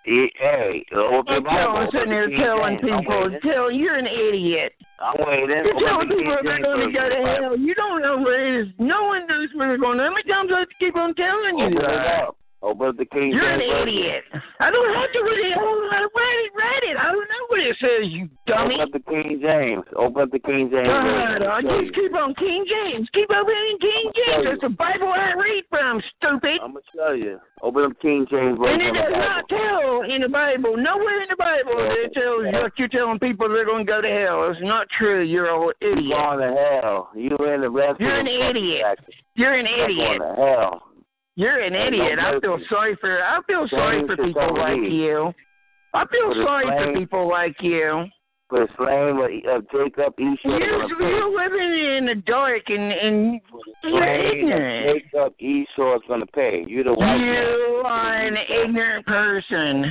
Hey, all I'm sitting there telling people, tell you're an idiot. I'm waiting. You're telling people they're going to go to hell. You don't know where it is. No one knows where they're going. How many times do I have to keep on telling you that? Open the King You're James an idiot. Version. I don't have to read it. I don't read it. I don't know what it says, you dummy. Open up the King James. Open up the King James. God, I just you. keep on King James. Keep opening King James. That's the Bible I read from, stupid. I'm going to tell you. Open up King James. Version and it does not tell in the Bible. Nowhere in the Bible yeah. that it tells yeah. like you're telling people they're going to go to hell. It's not true. You're an idiot. You're going to hell. You're in the rest You're an idiot. Practice. You're an You're idiot. Going to hell. You're an idiot. I feel sorry for I feel sorry for people like you. I feel sorry for people like you. For the slaying of Jacob, Esau. You're living in the dark and and you're ignorant. Jacob, Esau is going to pay. You're the one. You are an ignorant person.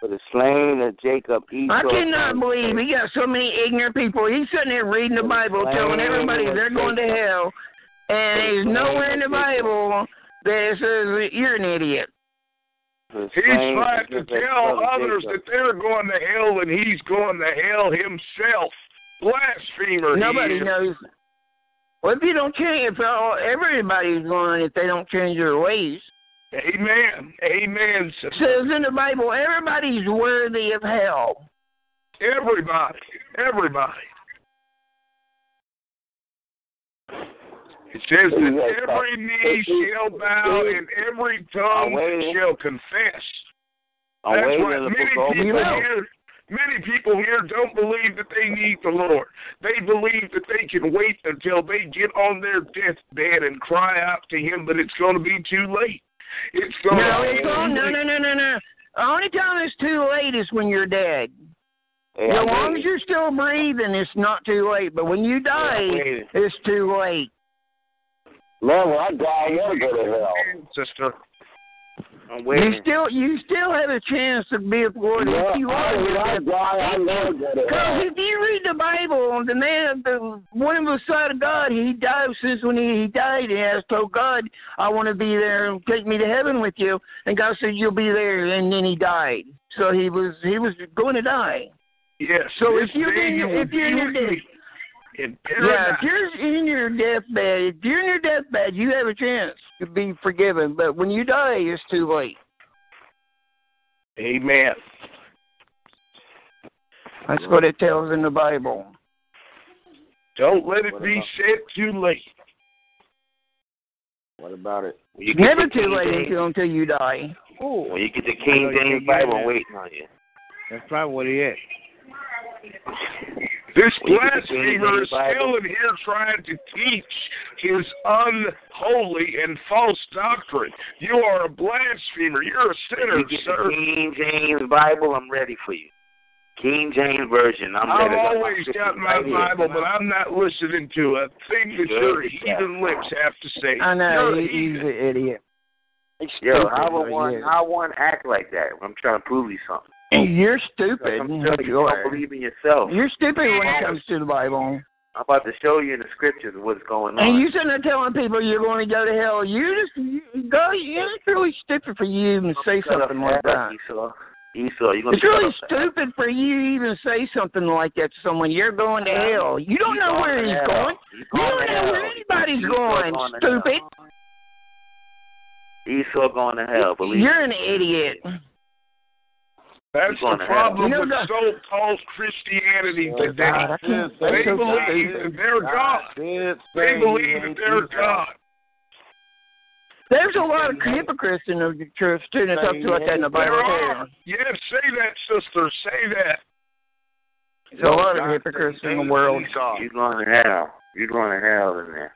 For the slaying of Jacob, Esau. I cannot believe he got so many ignorant people. He's sitting there reading the Bible, telling everybody they're going to hell, and he's nowhere in the Bible. This is, you're an idiot. He's trying to tell others that they're going to hell and he's going to hell himself. Blasphemer. Nobody knows. Well, if you don't change, if everybody's going if they don't change their ways. Amen. Amen. It says in the Bible, everybody's worthy of hell. Everybody. Everybody. It says that every knee shall bow and every tongue shall confess. That's why many people here, many people here don't believe that they need the Lord. They believe that they can wait until they get on their deathbed and cry out to Him, but it's going to be too late. It's going no, to be too No, no, no, no, no. The only time it's too late is when you're dead. As yeah, so long as you're still breathing, it's not too late. But when you die, yeah, it's too late. Man, when I die, you'll go to hell. Sister, I'm waiting. You still, you still have a chance to be with the Lord. Yeah, if you are, when I die, I know that. Because if you read the Bible, the man, the one of the side of God, he died since when he, he died. He has told God, I want to be there. Take me to heaven with you. And God said, you'll be there. And then he died. So he was, he was going to die. Yeah. So if you're if you're dead. In yeah, if you're in your deathbed, if you're in your deathbed, you have a chance to be forgiven. But when you die, it's too late. Amen. That's what it tells in the Bible. Don't let it be said too late. What about it? It's never too late until you die. Oh, when you get the King James Bible waiting on you. That's probably what it is. This blasphemer is still in here trying to teach his unholy and false doctrine. You are a blasphemer. You're a sinner, you get sir. The King James Bible, I'm ready for you. King James Version, I'm I've ready. I've always got my right Bible, here. But I'm not listening to a thing that your heathen lips have to say. I know, you're he's an idiot. Yo, I want I want act like that. I'm trying to prove you something. You're stupid. I'm telling you, you don't believe in yourself. You're stupid when it comes to the Bible. I'm about to show you in the scriptures what's going on. And you're sitting there telling people you're going to go to hell. You just, you go, it's really stupid for you to even say something like that. Esau, Esau, you're going to It's really stupid for you to even say something like that to someone. You're going to hell. You don't know where he's going. You don't know where anybody's going, stupid. Esau going to hell, believe me. You're an idiot. That's the problem with so-called Christianity today. They believe that they're God. They believe that they're God. There's a lot of hypocrites in the church, too, and it's up to us in the Bible. Yes, say that, sister. Say that. There's a lot of hypocrites in the world. You're going to hell. You're going to hell in there.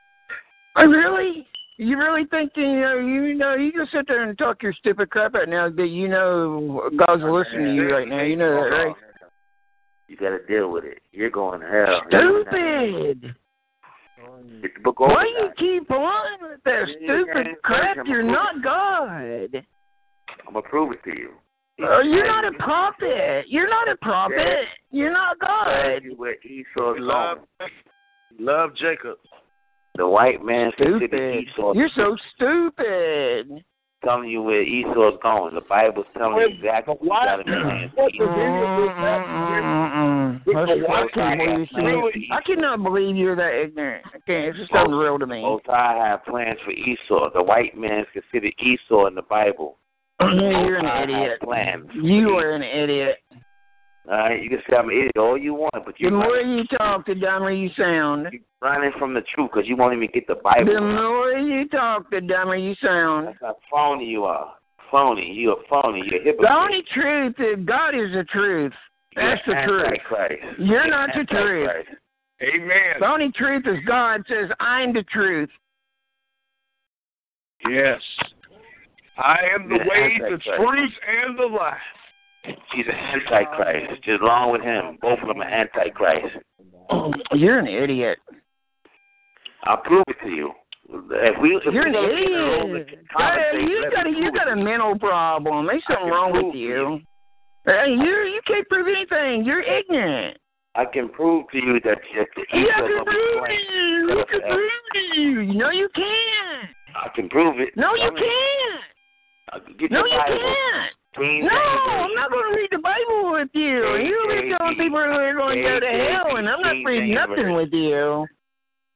Oh, really? You really think that, you know, you know, you just sit there and talk your stupid crap right now, but you know God's listening to you right now. You know that, right? You got to deal with it. You're going to hell. Stupid. Why do you keep on with that stupid crap? You're not God. I'm going to prove it to you. Uh, you're not a puppet. You're not a puppet. You're not God. You're not God. Love Jacob. The white man stupid. Esau. You're so stupid. Telling you where Esau's going. The Bible's telling you exactly what you got to be. I cannot believe you're that ignorant. I can't. It's just not real to me. Both I have plans for Esau. The white man's considered Esau in the Bible. You're an idiot. You are an idiot. All right, you can say I'm an idiot all you want, but you. The more you talk, the dumber you sound. You're running from the truth because you won't even get the Bible. The more you talk, the dumber you sound. That's how phony you are. Phony, you are phony. You're a hypocrite. The only truth is God is the truth. That's you're the truth. You're, you're not the truth. Amen. The only truth is God says, "I'm the truth." Yes, I am the way, the truth, and the life. He's an antichrist. Just along with him. Both of them are antichrist. You're an idiot. I'll prove it to you. If we, if You're an idiot. You got a, you got a mental problem. There's something wrong with you. You you can't prove anything. You're ignorant. I can prove to you that you have to prove to you. You can prove to you. No, you can't. I can prove it. No, you can't. No, you can't. No, I'm not going to read the Bible with you. You're telling people who are going to go to hell, and I'm not reading nothing with you.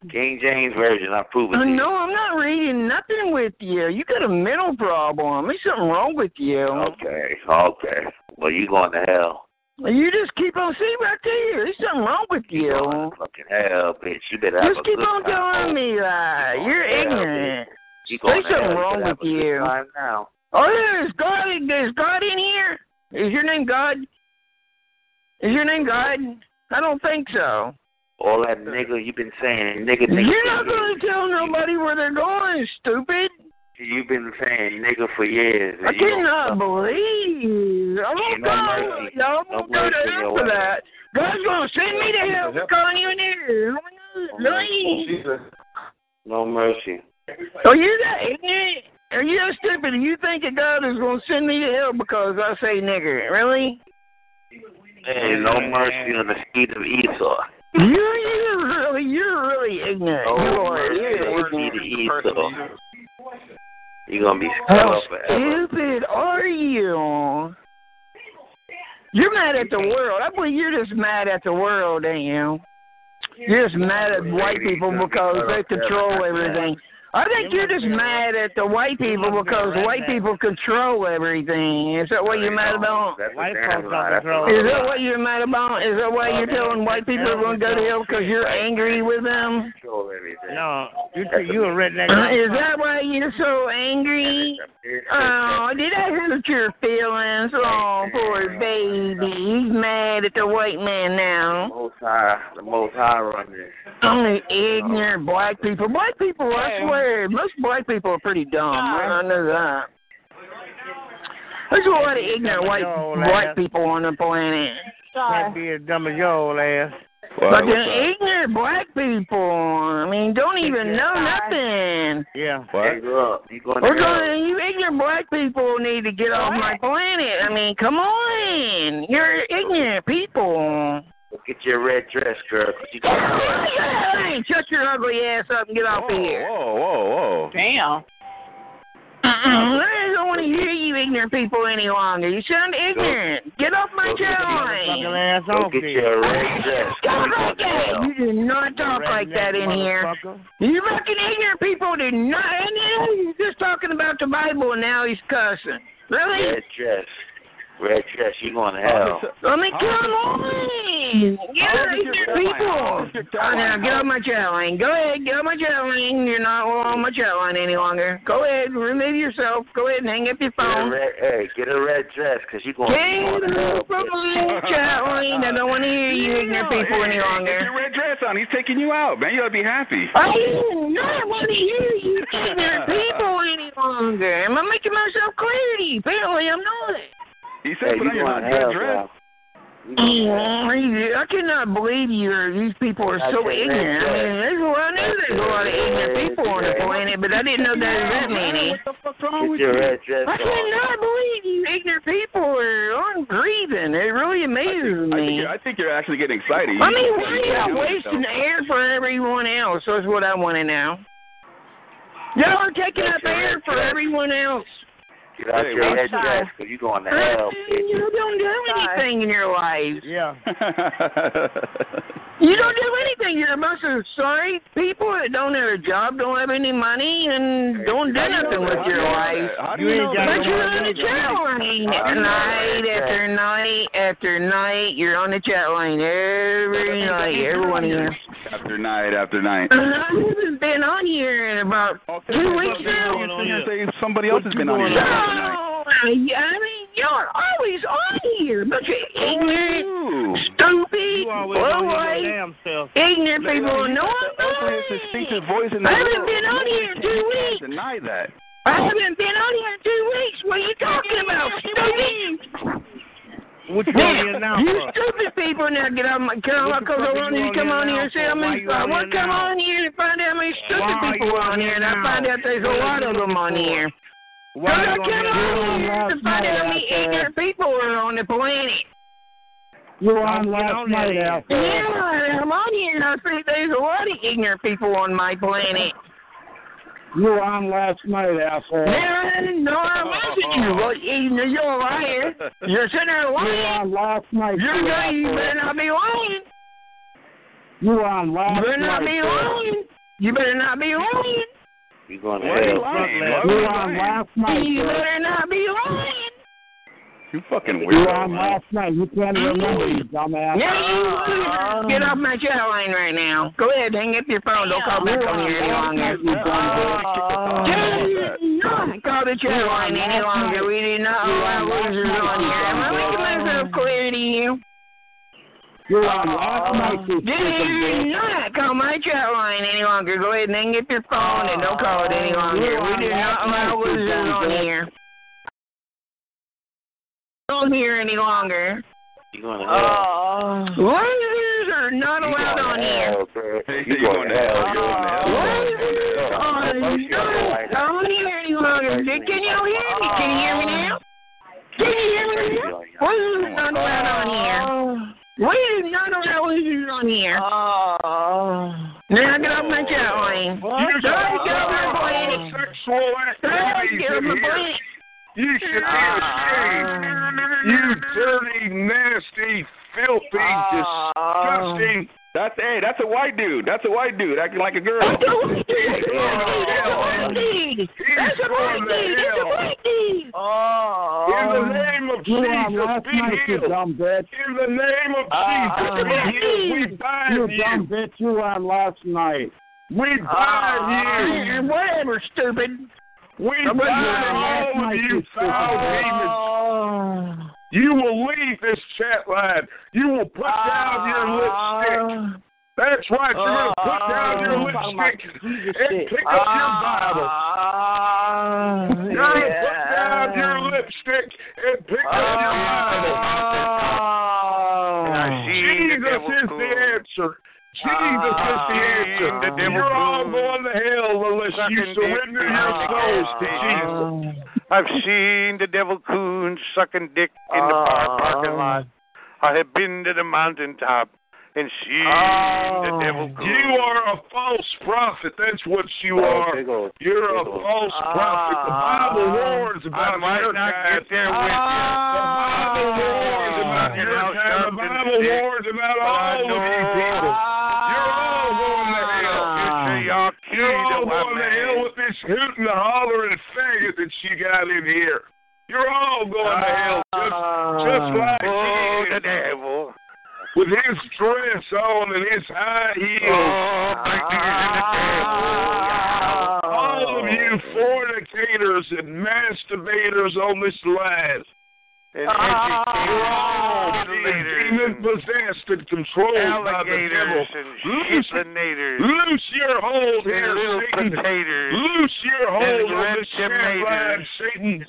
King James Version, I prove it to you. No, I'm not reading nothing with you. You got a mental problem. There's something wrong with you. Okay, okay. Well, you're going to hell. You just keep on seeing right there. There's something wrong with you. Fucking hell, bitch. You better have a good time. Just keep on telling me that. You're ignorant. There's something wrong with you. Now. Oh, is God, is God in here? Is your name God? Is your name God? I don't think so. All that nigga you've been saying, nigga, nigga. You're not going to tell nobody where they're going, stupid. You've been saying nigga for years. I cannot believe. I won't go, no, I won't go to hell for that. God's going to send me to hell for calling you in here. No, no mercy. Are you that ignorant? Are you that stupid? You think that God is going to send me to hell because I say nigger? Really? Hey, no mercy on the seed of Esau. You're, you're really, you're really ignorant. No you are. You're ignorant. Esau. You're going to be How forever. Stupid are you? You're mad at the world. I believe you're just mad at the world, ain't you? You're just mad at white people because they control everything. I think you're just mad at the white people because white people control everything. Is that what you're mad about? Is that what you're mad about? Is that why you're telling white people are going to go to hell because you're angry with them? No, you're a redneck. Is that why you're so angry? Oh, did I hurt your feelings? Oh, poor baby. He's mad at the white man now. The most high, the most high running. Only ignorant black people. Black people, I swear. Most black people are pretty dumb. I know that. There's a lot of ignorant white black people on the planet. Can't be as dumb as your old ass. But the ignorant black people, I mean, don't even know nothing. Yeah. You ignorant black people need to get off my planet. I mean, come on. You're ignorant people. Get your red dress, girl. You got hey, shut your ugly ass up and get off whoa, of here. Whoa, whoa, whoa. Damn. Uh-uh. I don't want to hear you ignorant people any longer. You sound ignorant. Go, get off my channel. Go, go get your red dress. Like that. You do not talk like that in here. You fucking ignorant people do not. And he's just talking about the Bible and now he's cussing. Really? Red dress. Red dress, you're going to hell. Let me come on. Get out of here, people. Oh, now, get off my chat line. Go ahead, get off my chat line. You're not on my chat line any longer. Go ahead, remove yourself. Go ahead and hang up your phone. Get red, hey, get a red dress because you're going to hell. Get from the chat line. I don't want to hear you ignorant people any longer. Get your red dress on. He's taking you out, man. You ought to be happy. I do not want to hear you ignorant people any longer. Am I making myself clear to you? Apparently, I'm not. He said, hey, put on your red dress. I cannot believe you. These people are so ignorant. I mean, there's a lot, there's a lot of ignorant people on the planet, but I didn't know there was that many. What the fuck's wrong with you? I cannot believe you ignorant people are on grieving. It really amazes me. I think you're actually getting excited. I mean, why are you wasting the air for everyone else? That's what I want to know. Y'all are taking up air for everyone else. Get out your head, Jess, because you're going to hell. You don't do anything in your life. Yeah. You don't do anything. You're a bunch of sorry people that don't have a job, don't have any money, and don't do nothing with your life. But you're on the chat line night after night after night. You're on the chat line every night, everyone here. After night after night. I haven't been on here in about two weeks now. Somebody else has been on here. No, I mean, you're always on here, but you're ignorant, stupid, low-light, ignorant people. No, I'm not. I haven't been on here in two weeks. Deny that. I haven't been on here in two weeks. What are you talking about, stupid? What you now, now, you bro? Stupid people now, get out of my car. Because I want you to come on here and say, I want to come on here and find out how many stupid people are on here, and I find out there's a lot of them on here. Why are you on the planet? How many ignorant people are on the planet? You're on last night, Al. Yeah, I'm on here, and I think there's a lot of ignorant people on my planet. You were on last night, asshole. Man, no, I wasn't. You, you're a liar. You're sitting there lying. You were on last night. You're not, you better not be lying. You were on last night. You better not be lying. You better not be lying. You going to hell. You're on last night. You better not be lying. You fucking weirdo. You were on last night. You can't remember, you dumbass. Yeah, you get off my chat line right now. Go ahead, hang up your phone. Don't call back on here any longer. Don't call the chat line any longer. We do not allow losers on here. Am I making myself clear to you? You're on last night. You do not call my chat line any longer. Go ahead and hang up your phone and don't call it any longer. We do not allow losers on here. Don't hear any longer. You're going to hell. Losers are not allowed on here. You're going to hell. Losers are not on here any longer. Can you hear me? Can you hear me now? Can you hear me now? Losers are not allowed on here. Losers are not allowed losers on here. Now get off my chat line. You're trying to get off my planet. Trying to get off my planet. You should be ashamed, you dirty, nasty, filthy, disgusting. That's hey, that's a white dude. That's a white dude acting like a girl. That's a white dude. That's a white dude. That's a white dude. In the name of Jesus, be healed. In the name of Jesus, be healed. We bind you. You dumb bitch, you were on last night. We bind you. Whatever, stupid. We bind all of you foul demons. You will leave this chat line. You will put uh, down your lipstick. That's right. You're uh, going to put down your lipstick and pick up uh, your Bible. Uh, You're going to yeah. put down your lipstick and pick uh, up your Bible. Uh, Jesus is cool. the answer. Jesus uh, is the answer. Uh, You're all going to hell unless you surrender dick. your souls to Jesus. Uh, I've seen the devil coon sucking dick in the uh, parking lot. I have been to the mountaintop and seen uh, the devil coon. You are a false prophet. That's what you are. You're a false prophet. The Bible warns about your guys. The Bible warns about your guys. The Bible warns about all of you people. You're all going to hell with this hooting, hollering faggot that you got in here. You're all going to hell just, just like oh, the devil. With his dress on and his high heels. Oh, like the devil. All of you fornicators and masturbators on this line. And oh, demon-possessed and controlled by the devil. Loose, loose your hold here, Satan. Loose your hold on this chat line, Satan.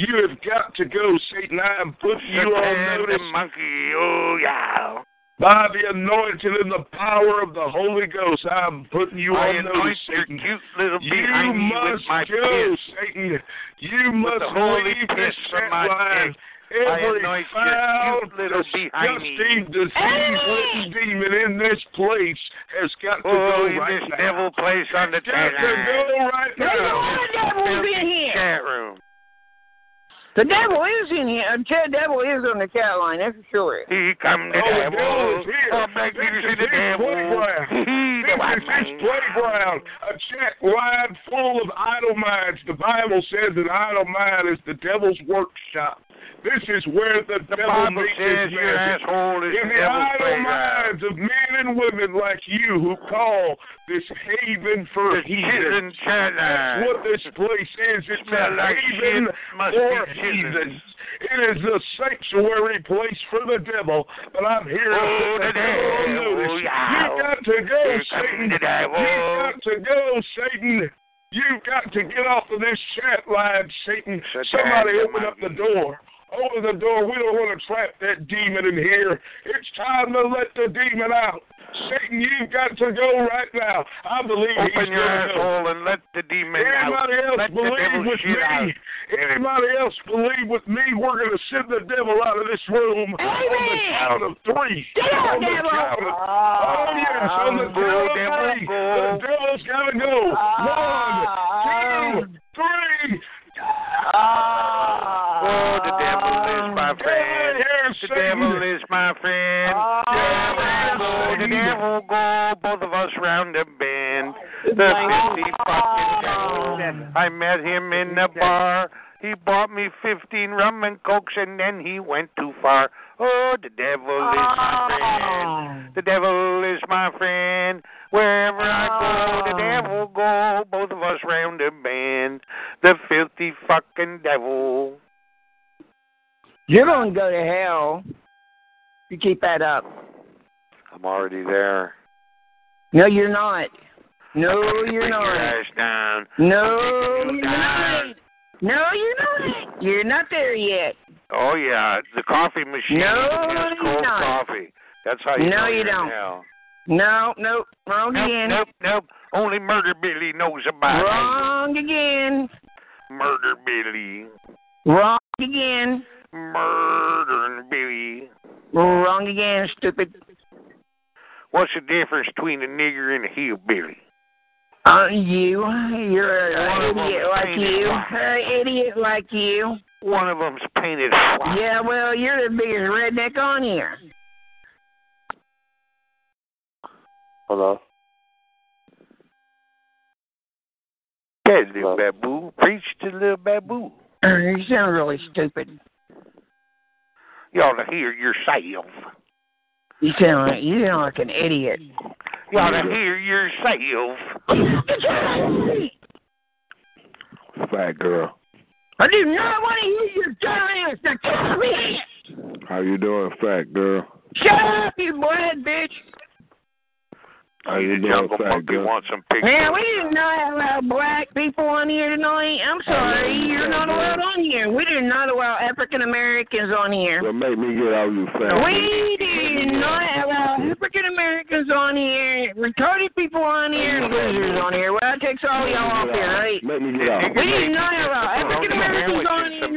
You have got to go, Satan. I am putting you on notice. Monkey, oh, yeah. By the anointing and the power of the Holy Ghost, I am putting you I on notice, Satan. Cute little you must go, fist. Satan. You must leave this set line. Every foul, disgusting, disease-ridden demon in this place has got to oh, go right this now. Devil place on the it's got to go right now. The devil is in here. The devil is in here. The devil is on the cat line, that's for sure. Here come the devil. Oh, the devil is here. Oh, this is his playground. This is his playground. A chat line full of idle minds. The Bible says an idle mind is the devil's workshop. This is where the, the devil makes his magic. In the idle minds of men and women like you who call this haven for heathens. That's what this place is. It's Smell a like haven for heathens. It is a sanctuary place for the devil, but I'm here oh, to notice. You've got to go, Satan. You've got to go, Satan. You've got to get off of this chat line, Satan. Somebody open up the door. Open the door. We don't want to trap that demon in here. It's time to let the demon out. Satan, you've got to go right now. I believe Open he's your going to go. Open and let the demon Everybody out. Else let believe with me. Out. Everybody else believe with me. We're going to send the devil out of this room Amen. On the count of three. Get out, on devil! Of, oh, yes, oh, on the go, count of devil, three. Go. The devil's got to go. Oh. One, two, three. Oh, oh, the devil is my friend. Yes, the devil is my friend. Oh, oh, the devil go, both of us round the bend. The fifty fucking devil. I met him in the bar. He bought me fifteen rum and cokes, and then he went too far. Oh, the devil is my friend. The devil is my friend. Wherever I go, the devil go. Both of us round the bend. The filthy fucking devil. You're going to go to hell if you keep that up. I'm already there. No, you're not. No, you're not. Down. No, you're down. Not. No, you're not. You're not there yet. Oh, yeah. The coffee machine. No, is cold not. Coffee. That's how you No, you don't. Now. No, nope. Wrong nope, again. Nope, nope. Only Murder Billy knows about Wrong it. Wrong again. Murder Billy. Wrong again. Murder Billy. Wrong again, stupid. What's the difference between a nigger and a hillbilly? Uh, you, you're an idiot like you, an idiot like you. One of them's painted white. Yeah, well, you're the biggest redneck on here. Hello? Hey, little baboo. Preach to little baboo. Uh, you sound really stupid. You ought to hear yourself. You sound like, you sound like an idiot. You ought to hear yourself. Fat girl. I do not want to hear your dumb ass. Now come here. How you doing, fat girl? Shut up, you blood bitch. How you the doing, fat girl? Want some man, we did not allow black people on here tonight. I'm sorry, you're not allowed on here. We did not allow African Americans on here. Well, make me get out of you, fat. We did not allow African Americans on here, retarded people on here, and losers on here. Well, that takes all y'all off here, right? Let me get out. We did not allow African Americans on here.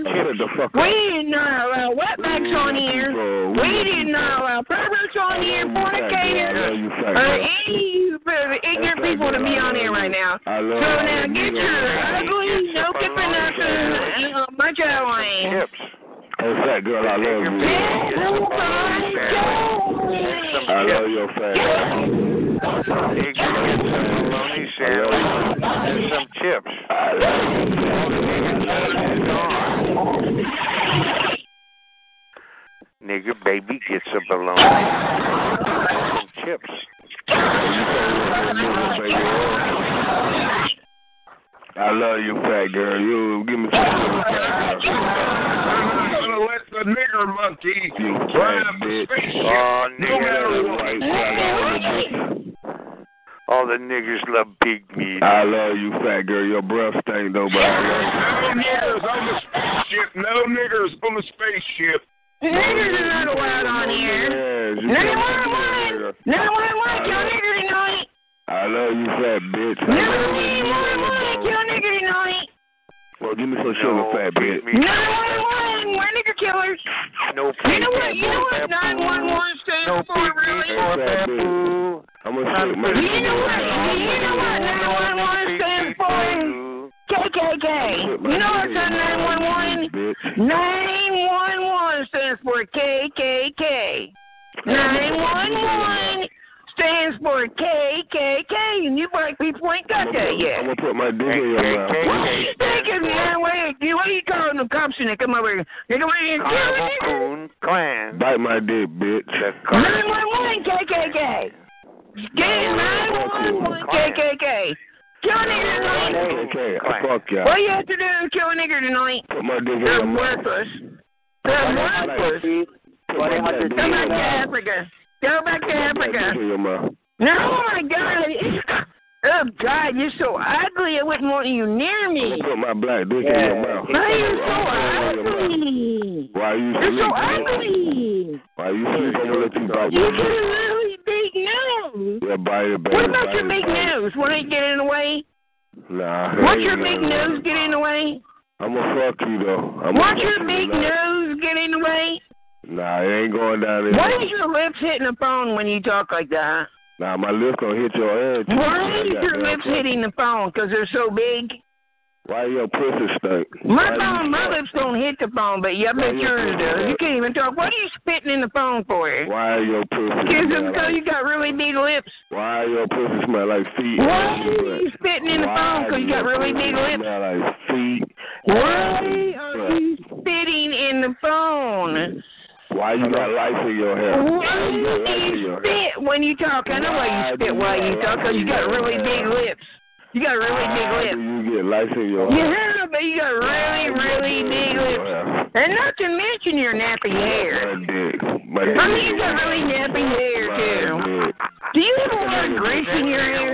We did not allow wetbacks on here. We did not allow perverts on here, fornicators, or any. You ignorant people to be on here right now. So now get your ugly, no kipping nothing, uh, my jaw line. Oh, fat girl, I love you. I love your fat girl. Ignorant, some chips. I love you. Nigga, baby, get some bologna. Some chips. I love you, fat girl. You give me some little fat girl. I'm not gonna let the nigger monkey eat you, fat bitch. Oh, nigger, no matter what. All the niggas love big meat. I love you, fat girl. Your breath stink, though, but I love you. No niggers on the spaceship. No niggers on the spaceship. Niggers are not allowed on here. None of one one. None of one one. Kill nigger tonight. I love you, fat bitch. None of one one. Kill nigger tonight. Well, give me some sugar, fat bitch. None of one one. We're nigger killers. No, you know what? You know what? Nine one one stands for really. I'm gonna shoot my. You know what? You know what? Nine one one stands for K K K. You know what's on nine one one? Nine one one stands for K K K. Nine one one stands for K K K, and you black people ain't got that yet. I'm gonna put my dick in your mouth. What are you thinking, man? Wait, what are you calling the cops and they come over here? They're going to kill me. Clan. Bite my dick, bitch. nine one one K K K. nine one one K K K. Kill a nigger tonight. K K K. Fuck y'all. What do you have to do to kill a nigger tonight? Put my dick in your mouth. They're worthless. They're worthless. Come back to Africa. Go back to Africa. No, oh my God. Oh God, you're so ugly. I wouldn't want you near me. Put my black dick yeah. in your mouth. Why are you so ugly? Why are you? You're so ugly. Why are you sleeping? You got a really big nose. Yeah, buy it, baby. What about your big nose? Won't it get in the way? Nah. Won't your big nose get in the way? I'm gonna fuck you though. Won't your big nose get in the way? Nah, it ain't going down there. Why is your lips hitting the phone when you talk like that? Nah, my lips gonna hit your head. Why is your lips hitting the phone? Because they're so big? Why your pussy stink? My phone, my lips don't hit the phone, but yeah, I bet yours do. You can't even talk. What are you spitting in the phone for? Why are your pussy smell? Because you got really big lips. Why are your pussy smell like feet? Why are you spitting in the phone? Because you got really big lips. Smell like feet. Why are you spitting in the phone? Why you got lice in your hair? Why you, you your spit hair? When you talk? I know why, why you spit while you talk, because you got really big lips. You got really why big lips. Do you get lice in your hair? Yeah, but you got really, why really big lips. And not to mention your nappy hair. I mean, you got really nappy hair, too. Do you have a lot of grease in your hair?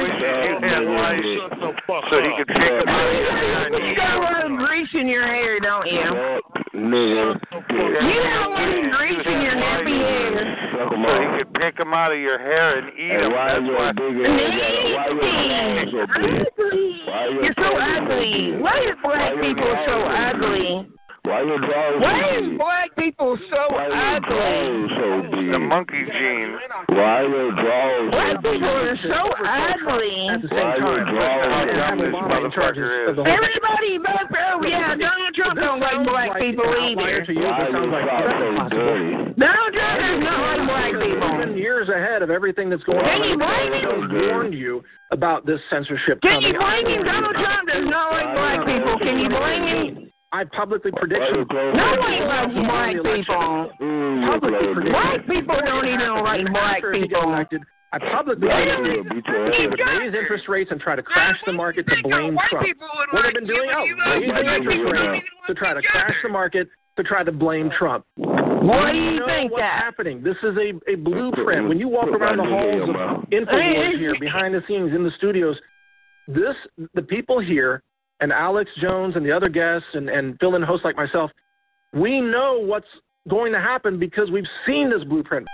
So he can pick up. You got a lot of grease in your hair, don't you? Nigga. You don't want to grease in your nappy hair. So you could pick them out of your hair and eat them. Why are you big ass? You're so ugly. Why are black people so ugly? Why is black people so ugly? The monkey gene. Why are draws? Black people are so ugly. Why are draws? Everybody but oh yeah, Donald Trump don't like black people either. Donald Trump does not like black people. Years ahead of everything that's going on. Can you blame him? Warned you about this censorship. Can you blame him? Donald Trump does not like black people. Can you blame him? I publicly predict. No one likes black people. Mm, black people don't even like black people. Elected, I publicly predict raise interest rates and try to crash the market to blame Trump. What they've been doing? Oh, raise interest rates to try to crash the market to try to blame Trump. Why do you think what's that? happening? This is a, a blueprint. When you walk around the halls of InfoWars here, behind the scenes in the studios, this the people here. And Alex Jones and the other guests and, and fill-in hosts like myself, we know what's going to happen because we've seen this blueprint.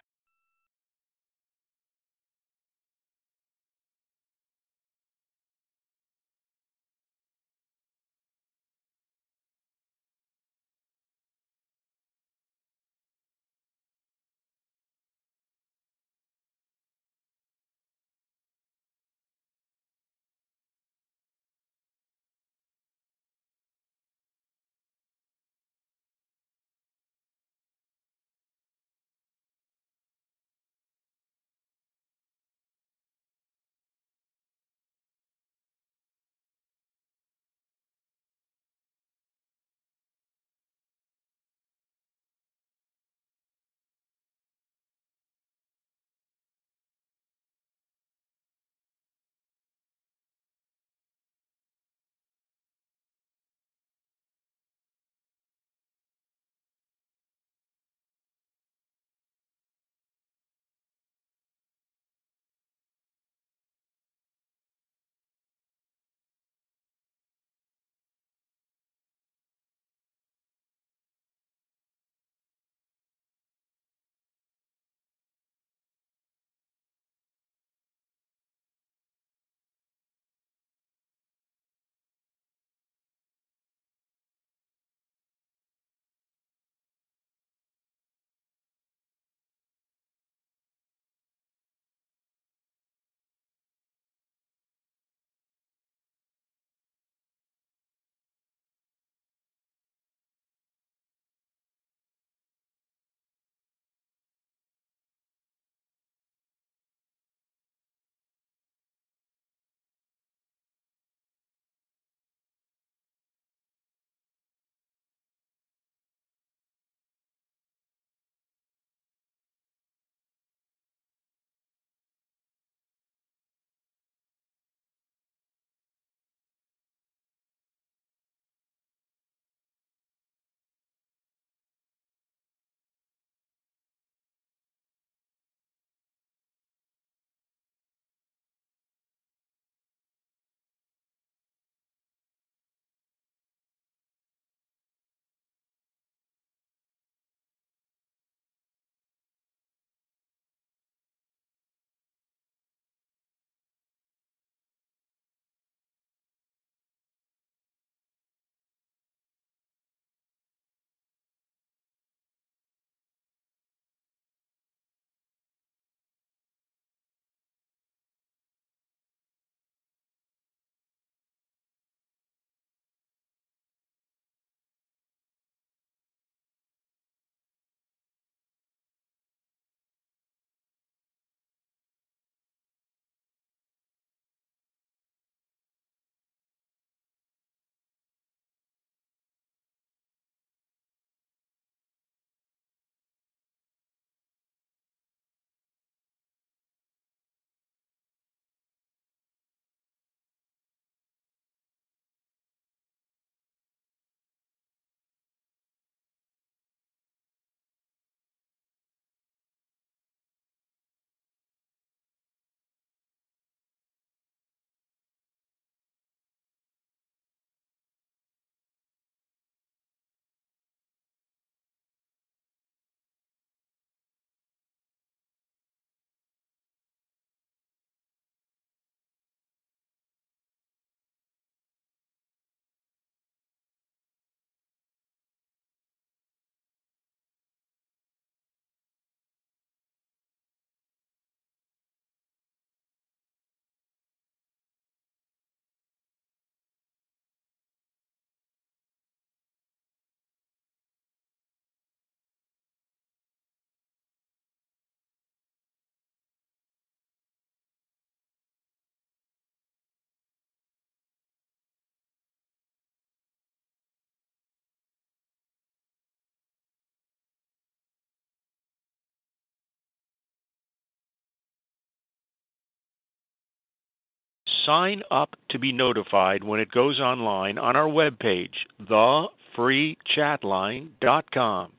sign up to be notified when it goes online on our webpage, the free chat line dot com.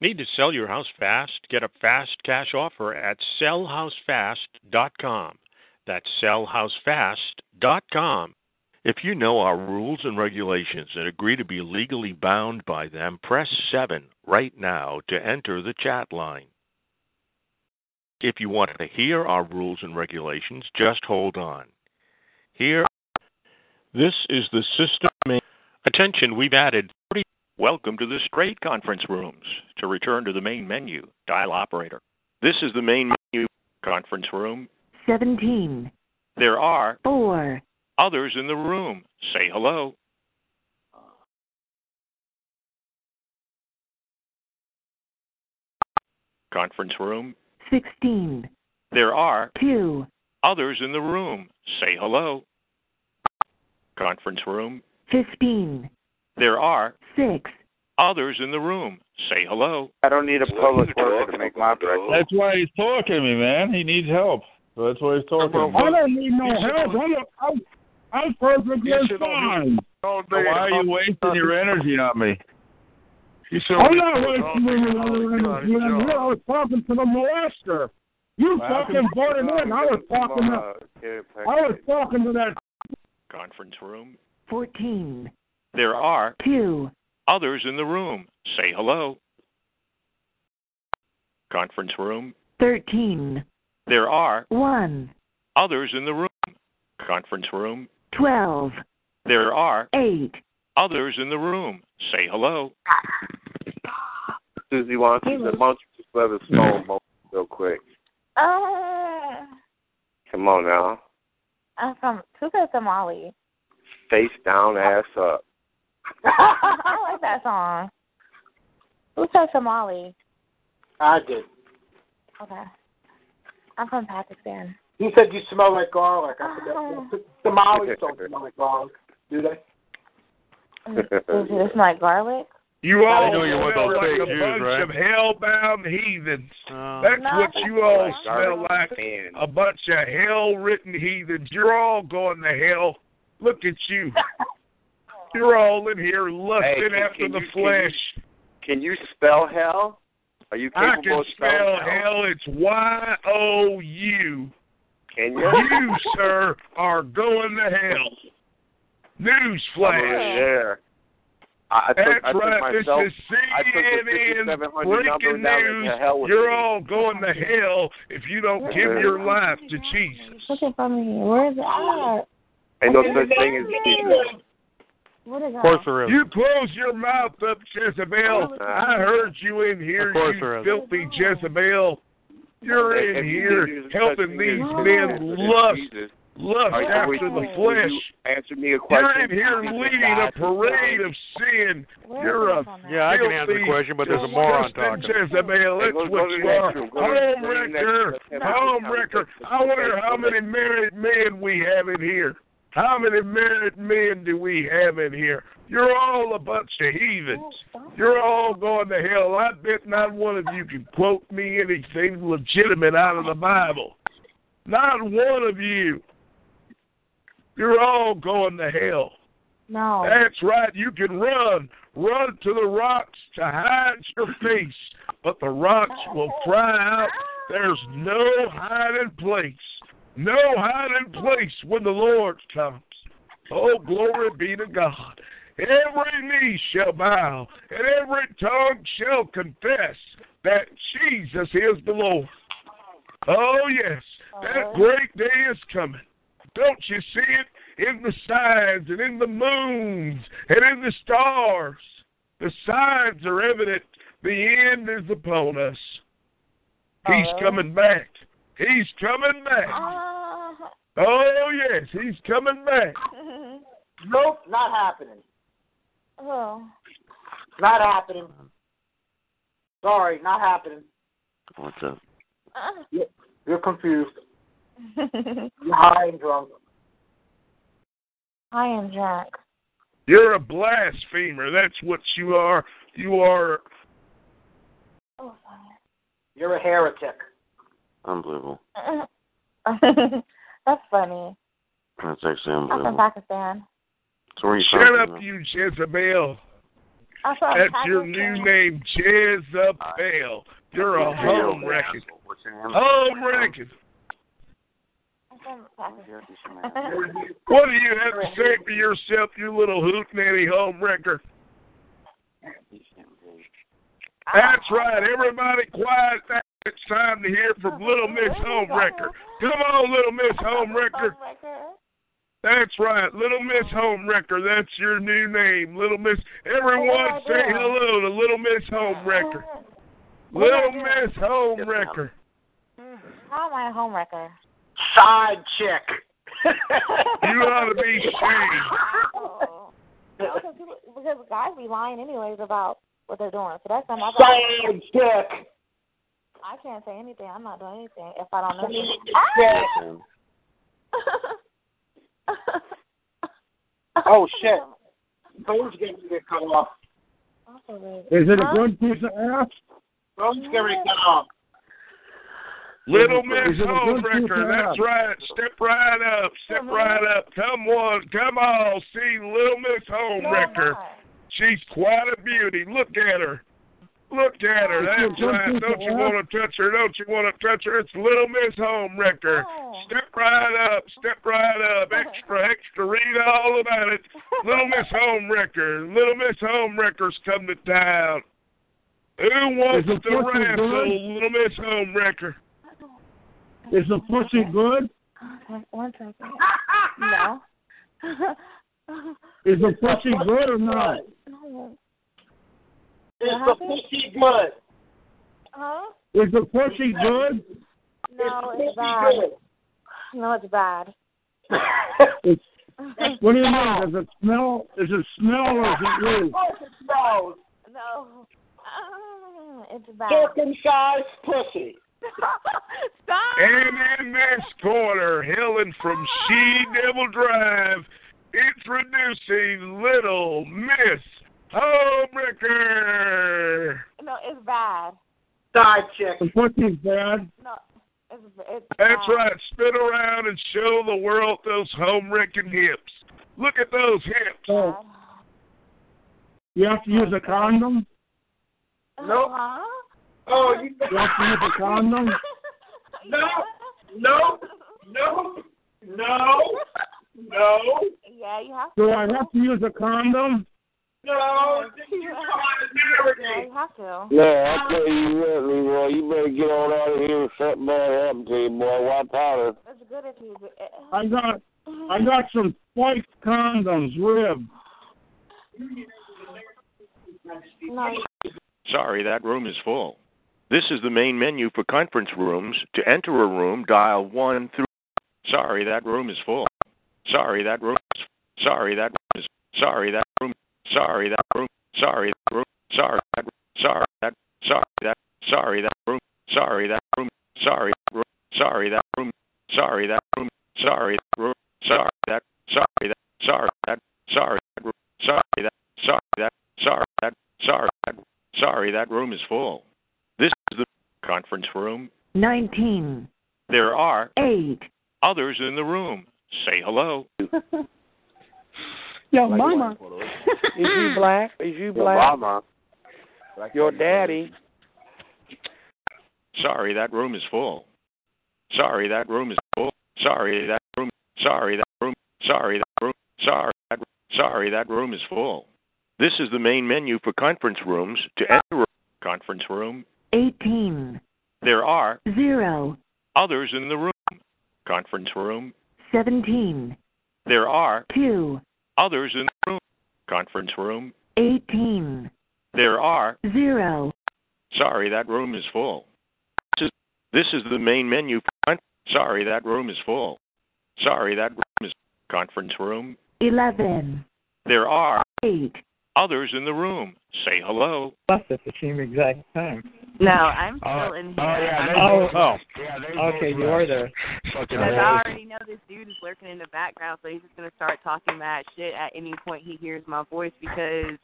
Need to sell your house fast? Get a fast cash offer at sell house fast dot com. That's sell house fast dot com. If you know our rules and regulations and agree to be legally bound by them, press seven right now to enter the chat line. If you want to hear our rules and regulations, just hold on. Here, this is the system. Attention, we've added thirty. Welcome to the straight conference rooms. To return to the main menu, dial operator. This is the main menu conference room. seventeen. There are four others in the room. Say hello. Conference room. sixteen. There are two others in the room. Say hello. Conference room. fifteen. There are six others in the room. Say hello. I don't need a public worker to make my breakfast. That's why he's talking to me, man. He needs help. So that's why he's talking to me. I don't need no help. I'm, I'm, I'm perfectly fine. So why are you wasting your energy on me? I'm not wasting your energy on you. I was talking to the molester. You fucking voted in. I was talking to I was talking to that conference room. fourteen. There are two others in the room. Say hello. Conference room. thirteen. There are one others in the room. Conference room. twelve. There are eight others in the room. Say hello. Susie wants hey, to why don't you just let us go real quick. Uh, Come on now. I'm from Tuka Somali. Face down, ass up. I like that song. Who said Somali? I did. Okay. I'm from Pakistan. He said you smell like garlic. I oh. forgot. Somalis don't smell like garlic, do they? Does it smell like garlic? You all know you smell those like a Jews, bunch right? of hell-bound heathens. Uh, That's no, what you all smell like, man. A bunch of hell-ridden heathens. You're all going to hell. Look at you. You're all in here lusting hey, can, after can the you, flesh. Can you, can you spell hell? Are you capable of spelling hell? I can spell hell. It's Y O U. Can you? You, sir, are going to hell. Newsflash. I, I That's took, I right. Took myself, this is C N N breaking news. You're all going to hell if you don't Where give your life to Jesus. Look at me. Where is it at? Ain't no such thing as Jesus. What is that? You close your mouth up, Jezebel. I heard you in here, you filthy Jezebel. You're in here helping these men lust, lust after the flesh. Answer me a question. You're in here leading a parade of sin. You're a yeah, I can answer the question, but there's a moron talking. Jezebel, that's what you are. Home wrecker, home wrecker. I wonder how many married men we have in here. How many married men do we have in here? You're all a bunch of heathens. You're all going to hell. I bet not one of you can quote me anything legitimate out of the Bible. Not one of you. You're all going to hell. No. That's right. You can run. Run to the rocks to hide your face. But the rocks will cry out, there's no hiding place. No hiding place when the Lord comes. Oh, glory be to God. Every knee shall bow, and every tongue shall confess that Jesus is the Lord. Oh, yes, that great day is coming. Don't you see it in the signs and in the moons and in the stars? The signs are evident. The end is upon us. He's coming back. He's coming back. Uh, oh, yes, he's coming back. Nope, not happening. Oh. Not happening. Sorry, not happening. What's up? You're, you're confused. You're high and drunk. I am drunk. You're a blasphemer. That's what you are. You are... Oh, sorry. You're a heretic. Unbelievable. That's funny. That's actually unbelievable. I'm from Pakistan. So shut up, about? you Jezebel. I'm from That's Pakistan. Your new name, Jezebel. You're a home wrecker. Home wrecker. What do you have to say for yourself, you little hootenanny home wrecker? That's right. Everybody quiet. It's time to hear from Little Miss Homewrecker. Come on, Little Miss Homewrecker. That's right. Little Miss Homewrecker. That's your new name. Little Miss. Everyone say hello to Little Miss Homewrecker. Little Miss Homewrecker. How am I a homewrecker? Side chick. You ought to be ashamed. Because guys be lying anyways about what they're doing. So that's not my problem. Side chick. I can't say anything. I'm not doing anything if I don't know anything. Oh, shit. Phone's getting ready to cut off. Is it a good piece of ass? Phone's getting ready to cut off. Little Miss Homewrecker, that's right. Step right up. Step right up. Come on. Come on. See Little Miss Homewrecker. She's quite a beauty. Look at her. Look at her. That's right. Don't you want to touch her? Don't you want to touch her? It's Little Miss Homewrecker. Step right up. Step right up. Extra, extra. Read all about it. Little Miss Homewrecker. Little Miss Homewrecker's come to town. Who wants to wrestle Little Miss Homewrecker? Is the pussy good? Okay, one second. No. Is the pussy good or not? No. Is the pussy good? Huh? Is the pussy good? No, it's bad. No, it's bad. It's, what do you mean? Does it smell? Does it smell or is it good? Of course it smells. No. Uh, it's bad. Circumcised pussy. And in this corner, hailing from She Devil Drive, introducing Little Miss Homewrecker. No, it's bad. Side chick. The pussy's bad. No, it's, it's bad. That's right. Spin around and show the world those homewrecking hips. Look at those hips. Oh. You have to use a condom? No. Uh-huh. Oh, you, you have to use a condom? No. No. No. No. No. Yeah, you have to. Do I have to use a condom? No, you're trying to you have to. No, I tell you what, Leroy, you better get on out of here if something bad happened to you, boy. Wipe powder. That's good if you do it. I got, I got some spiked condoms, rib. No. Sorry, that room is full. This is the main menu for conference rooms. To enter a room, dial one through. Sorry, that room is full. Sorry, that room is. Sorry, that room is. Sorry, that room. Sorry that room. Sorry that room. Sorry that room. Sorry that. Sorry that. Sorry that room. Sorry that room. Sorry that room. Sorry that room. Sorry that room. Sorry that room. Sorry that. Sorry that. Sorry that. Sorry that room. Sorry that. Sorry that. Sorry that. Sorry that. Sorry that room is full. This is the conference room. Nineteen. There are eight others in the room. Say hello. Yo, like mama. Is you black? Is you black? Your mama. Black Your daddy. Sorry, that room is full. Sorry, that room is full. Sorry, that room. Sorry, that room. Sorry, that room. Sorry, that room. Sorry, that room is full. This is the main menu for conference rooms. To enter a conference room. Eighteen. There are. Zero. Others in the room. Conference room. Seventeen. There are. Two. Others in the room. Conference room. Eighteen. There are. Zero. Sorry, that room is full. This is, this is the main menu. Sorry, that room is full. Sorry, that room is. Conference room. Eleven. There are. Eight. Others in the room. Say hello. Plus at the same exact time. No, I'm still uh, in here. Oh, yeah, oh, oh. Yeah, okay, you are there. Because I already know this dude is lurking in the background, so he's just going to start talking that shit at any point he hears my voice because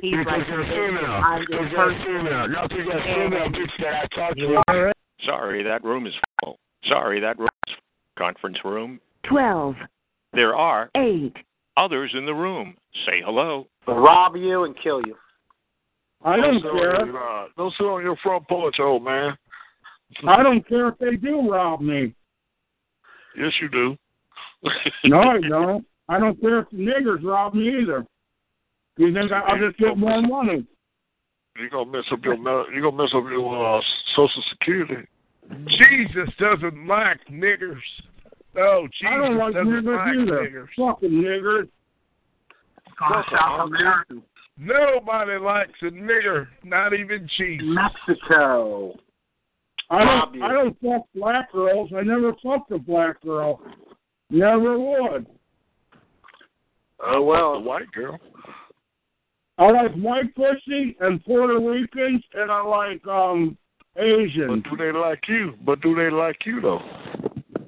he's because like, you're female. I'm just because you're female. No, because you're female, bitch, that I talked to you. Sorry, that room is full. Sorry, that room is full. Conference room. Twelve. There are eight others in the room. Say hello. They'll rob you and kill you. I don't care. Don't sit on your front porch, old man. I don't care if they do rob me. Yes, you do. No, I don't. I don't care if the niggers rob me either. You think I'll just get more money? You're gonna mess up your you're gonna mess up your uh, Social Security. Jesus doesn't like niggers. Oh, Jesus I don't like doesn't niggers like either. Niggers. Fucking niggers. Gosh, South America. Nobody likes a nigger, not even Jesus. Mexico. I don't, I don't fuck black girls. I never fucked a black girl. Never would. Oh, well, a white girl. I like white pussy and Puerto Ricans, and I like um Asians. But do they like you? But do they like you, though?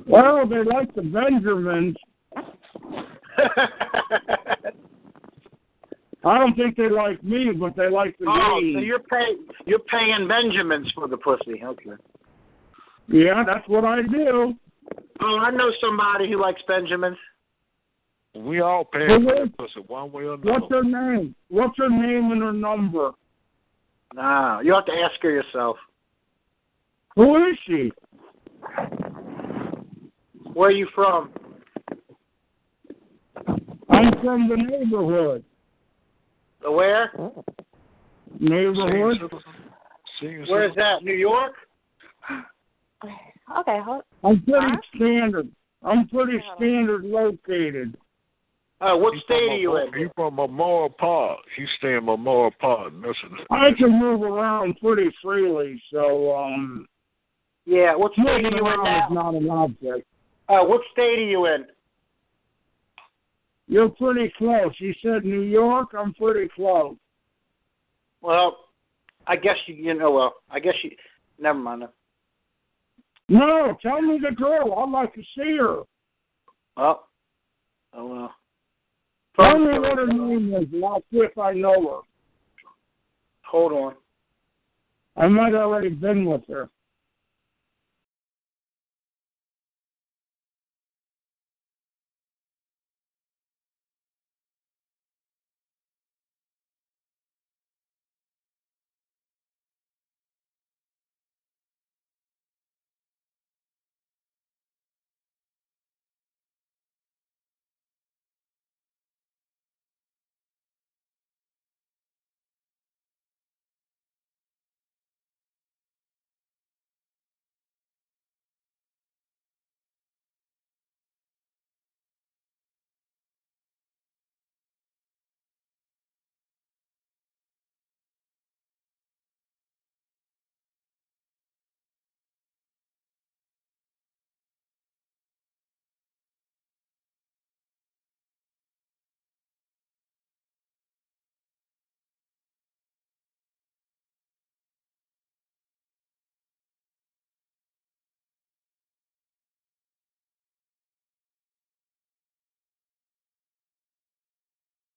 Well, they like the Benjamins. I don't think they like me, but they like the oh, gays. So you're paying you're paying Benjamins for the pussy, okay? Yeah, that's what I do. Oh, I know somebody who likes Benjamins. We all pay for the pussy one way or another. What's her name? What's her name and her number? Nah, you have to ask her yourself. Who is she? Where are you from? I'm from the neighborhood. Where? Neighborhood. Where is that? New York? Okay. Hold. I'm pretty huh? standard. I'm pretty standard located. Uh, what He's state are you in? You're from Memorial Park. You stay in Memorial Park, Michigan. I can move around pretty freely, so um. Yeah. What state are you in now? Is not an object. Uh, what state are you in? You're pretty close. You said New York. I'm pretty close. Well, I guess you, you know. Well, I guess you. Never mind. No, tell me the girl. I'd like to see her. Well, oh well. Tell me what her name is, and I'll see if I know her. Hold on. I might have already been with her.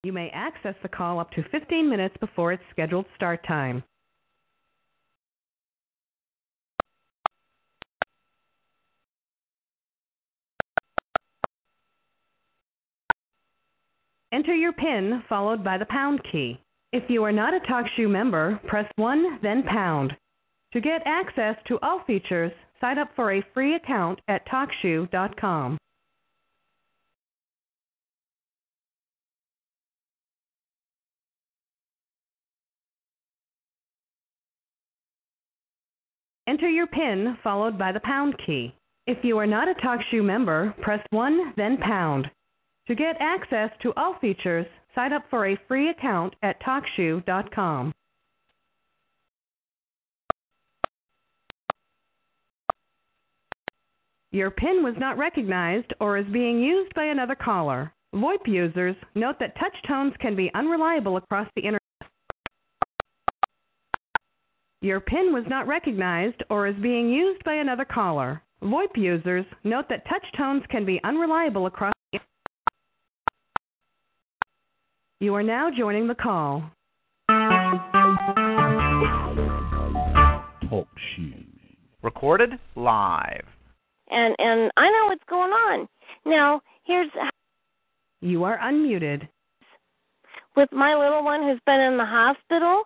You may access the call up to fifteen minutes before its scheduled start time. Enter your PIN followed by the pound key. If you are not a TalkShoe member, press one, then pound. To get access to all features, sign up for a free account at talk shoe dot com. Enter your PIN followed by the pound key. If you are not a TalkShoe member, press one, then pound. To get access to all features, sign up for a free account at talk shoe dot com. Your PIN was not recognized or is being used by another caller. VoIP users, note that touch tones can be unreliable across the internet. Your PIN was not recognized or is being used by another caller. VoIP users, note that touch tones can be unreliable across the internet. You are now joining the call. Talk show. Recorded live. And and I know what's going on. Now, here's You are unmuted. With my little one who's been in the hospital,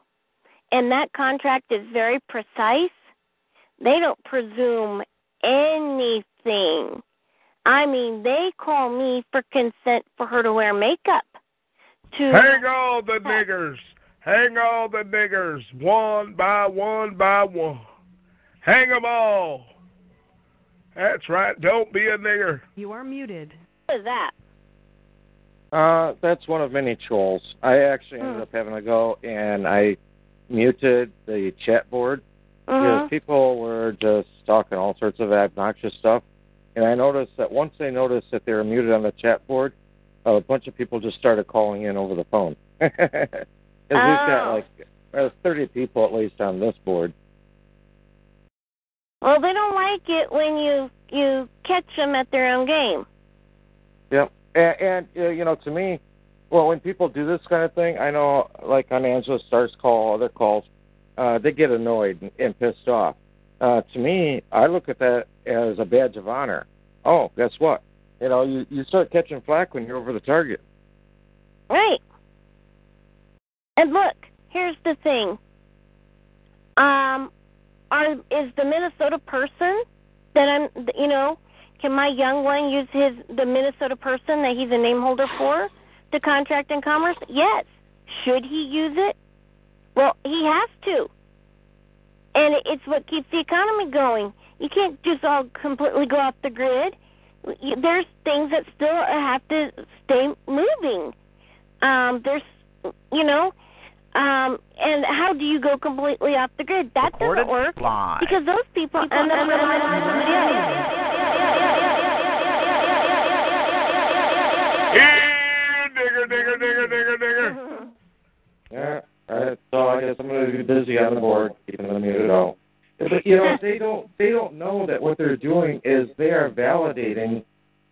and that contract is very precise, they don't presume anything. I mean, they call me for consent for her to wear makeup. To Hang all the niggers. Hang all the niggers. One by one by one. Hang them all. That's right. Don't be a nigger. You are muted. What is that? Uh, that's one of many trolls. I actually ended mm. up having to go, and I muted the chat board because mm-hmm. people were just talking all sorts of obnoxious stuff. And I noticed that once they noticed that they were muted on the chat board, uh, a bunch of people just started calling in over the phone. Because oh. we've got like uh, thirty people at least on this board. Well, they don't like it when you you catch them at their own game. Yep. And, and, you know, to me, well, when people do this kind of thing, I know, like on Angela Starr's call, other calls, uh, they get annoyed and, and pissed off. Uh, to me, I look at that as a badge of honor. Oh, guess what? You know, you, you start catching flack when you're over the target. Right. And look, here's the thing. Um, are, is the Minnesota person that I'm, you know, can my young one use his the Minnesota person that he's a name holder for to contract in commerce? Yes. Should he use it? Well, he has to. And it's what keeps the economy going. You can't just all completely go off the grid. There's things that still have to stay moving. Um, there's, you know, um, and how do you go completely off the grid? That Recorded doesn't work blind. Because those people. people and then, yeah. Digger, digger, digger, digger, digger. Yeah, all right. So I guess I'm going to be busy on the board, keeping them muted out. But you know, they don't they don't know that what they're doing is they are validating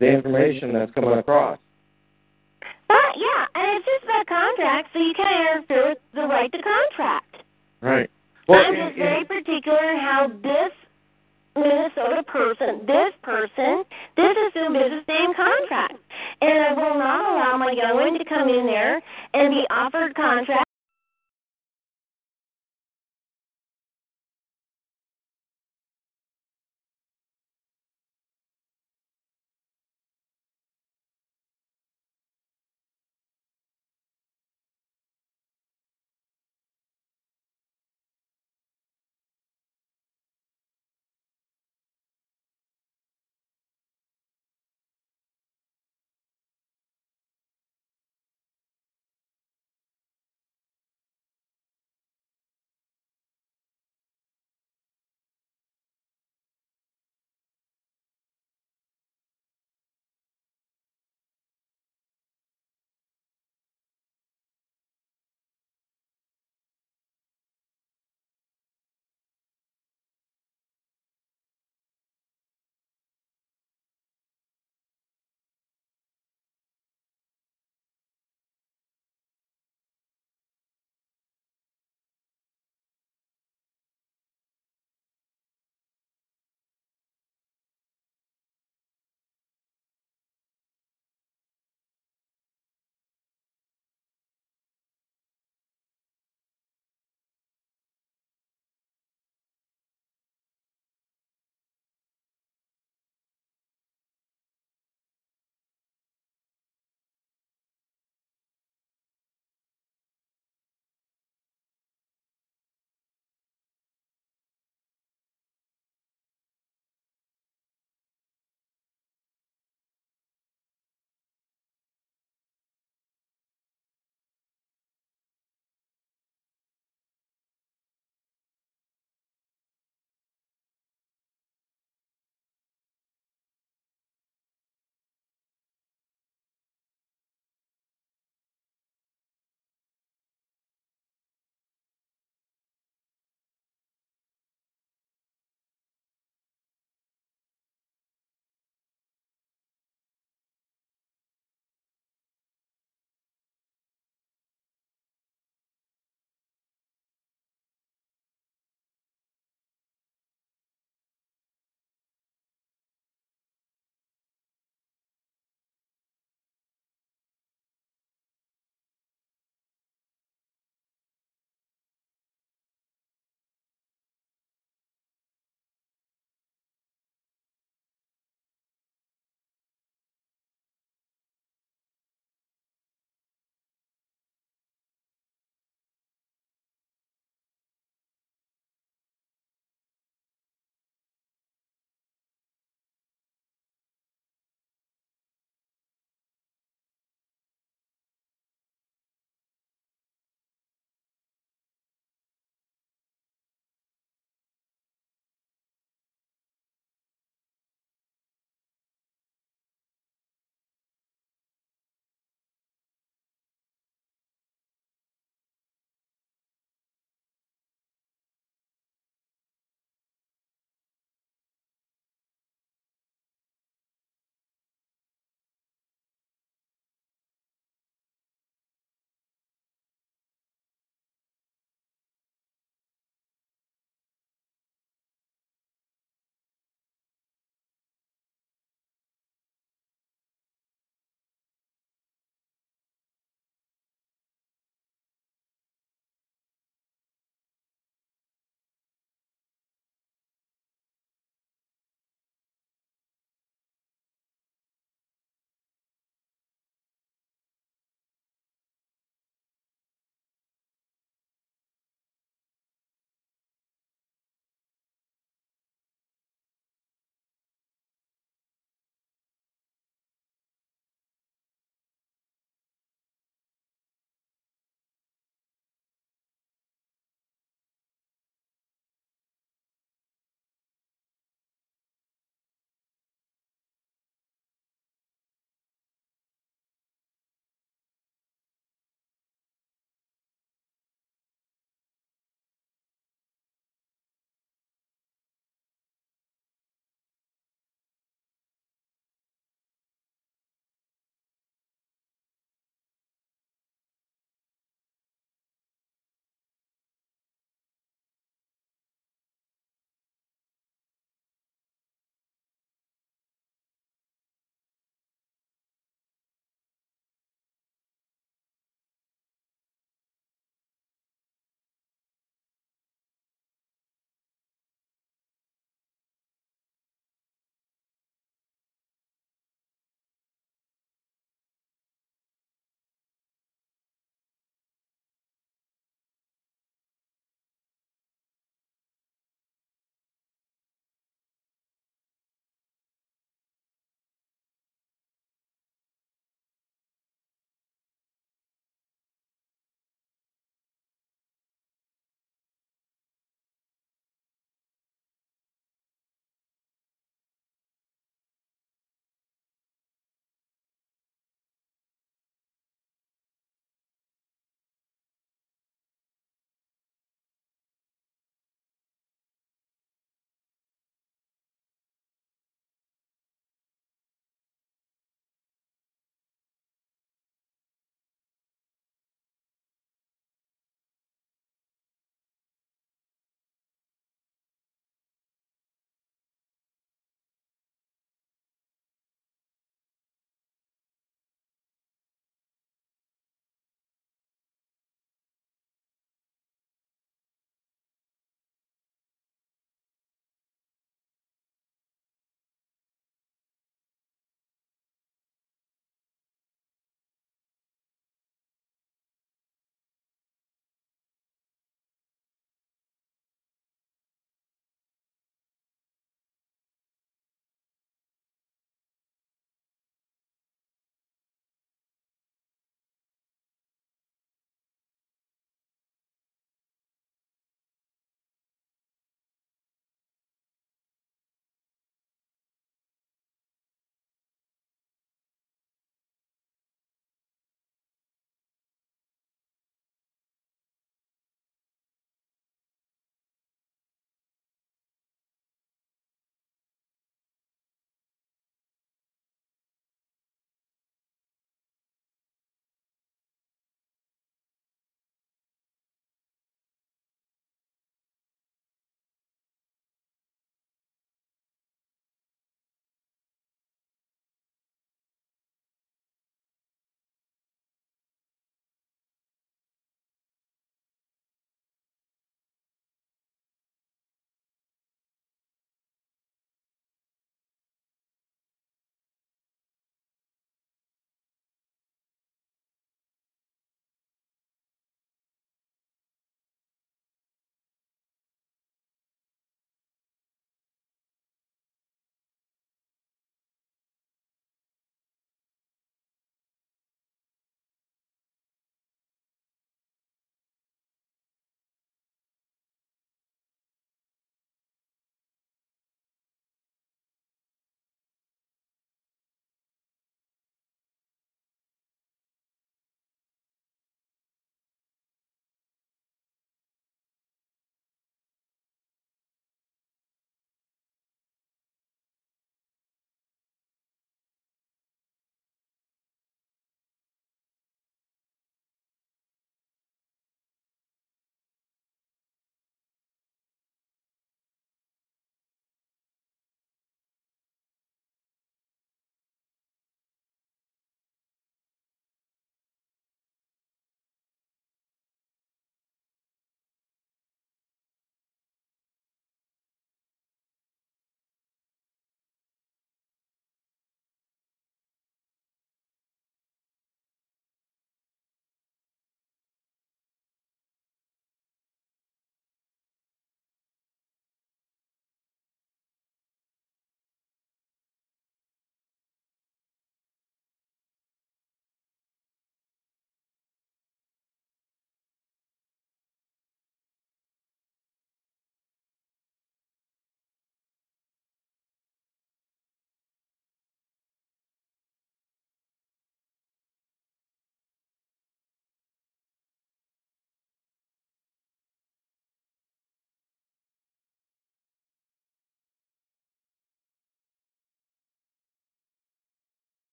the information that's coming across. But yeah, and it's just a contract, so you can't interfere with the right to contract. Right. Well, I'm just very particular in how this Minnesota person, this person, this is the business name contract. And I will not allow my young one to come in there and be offered contract.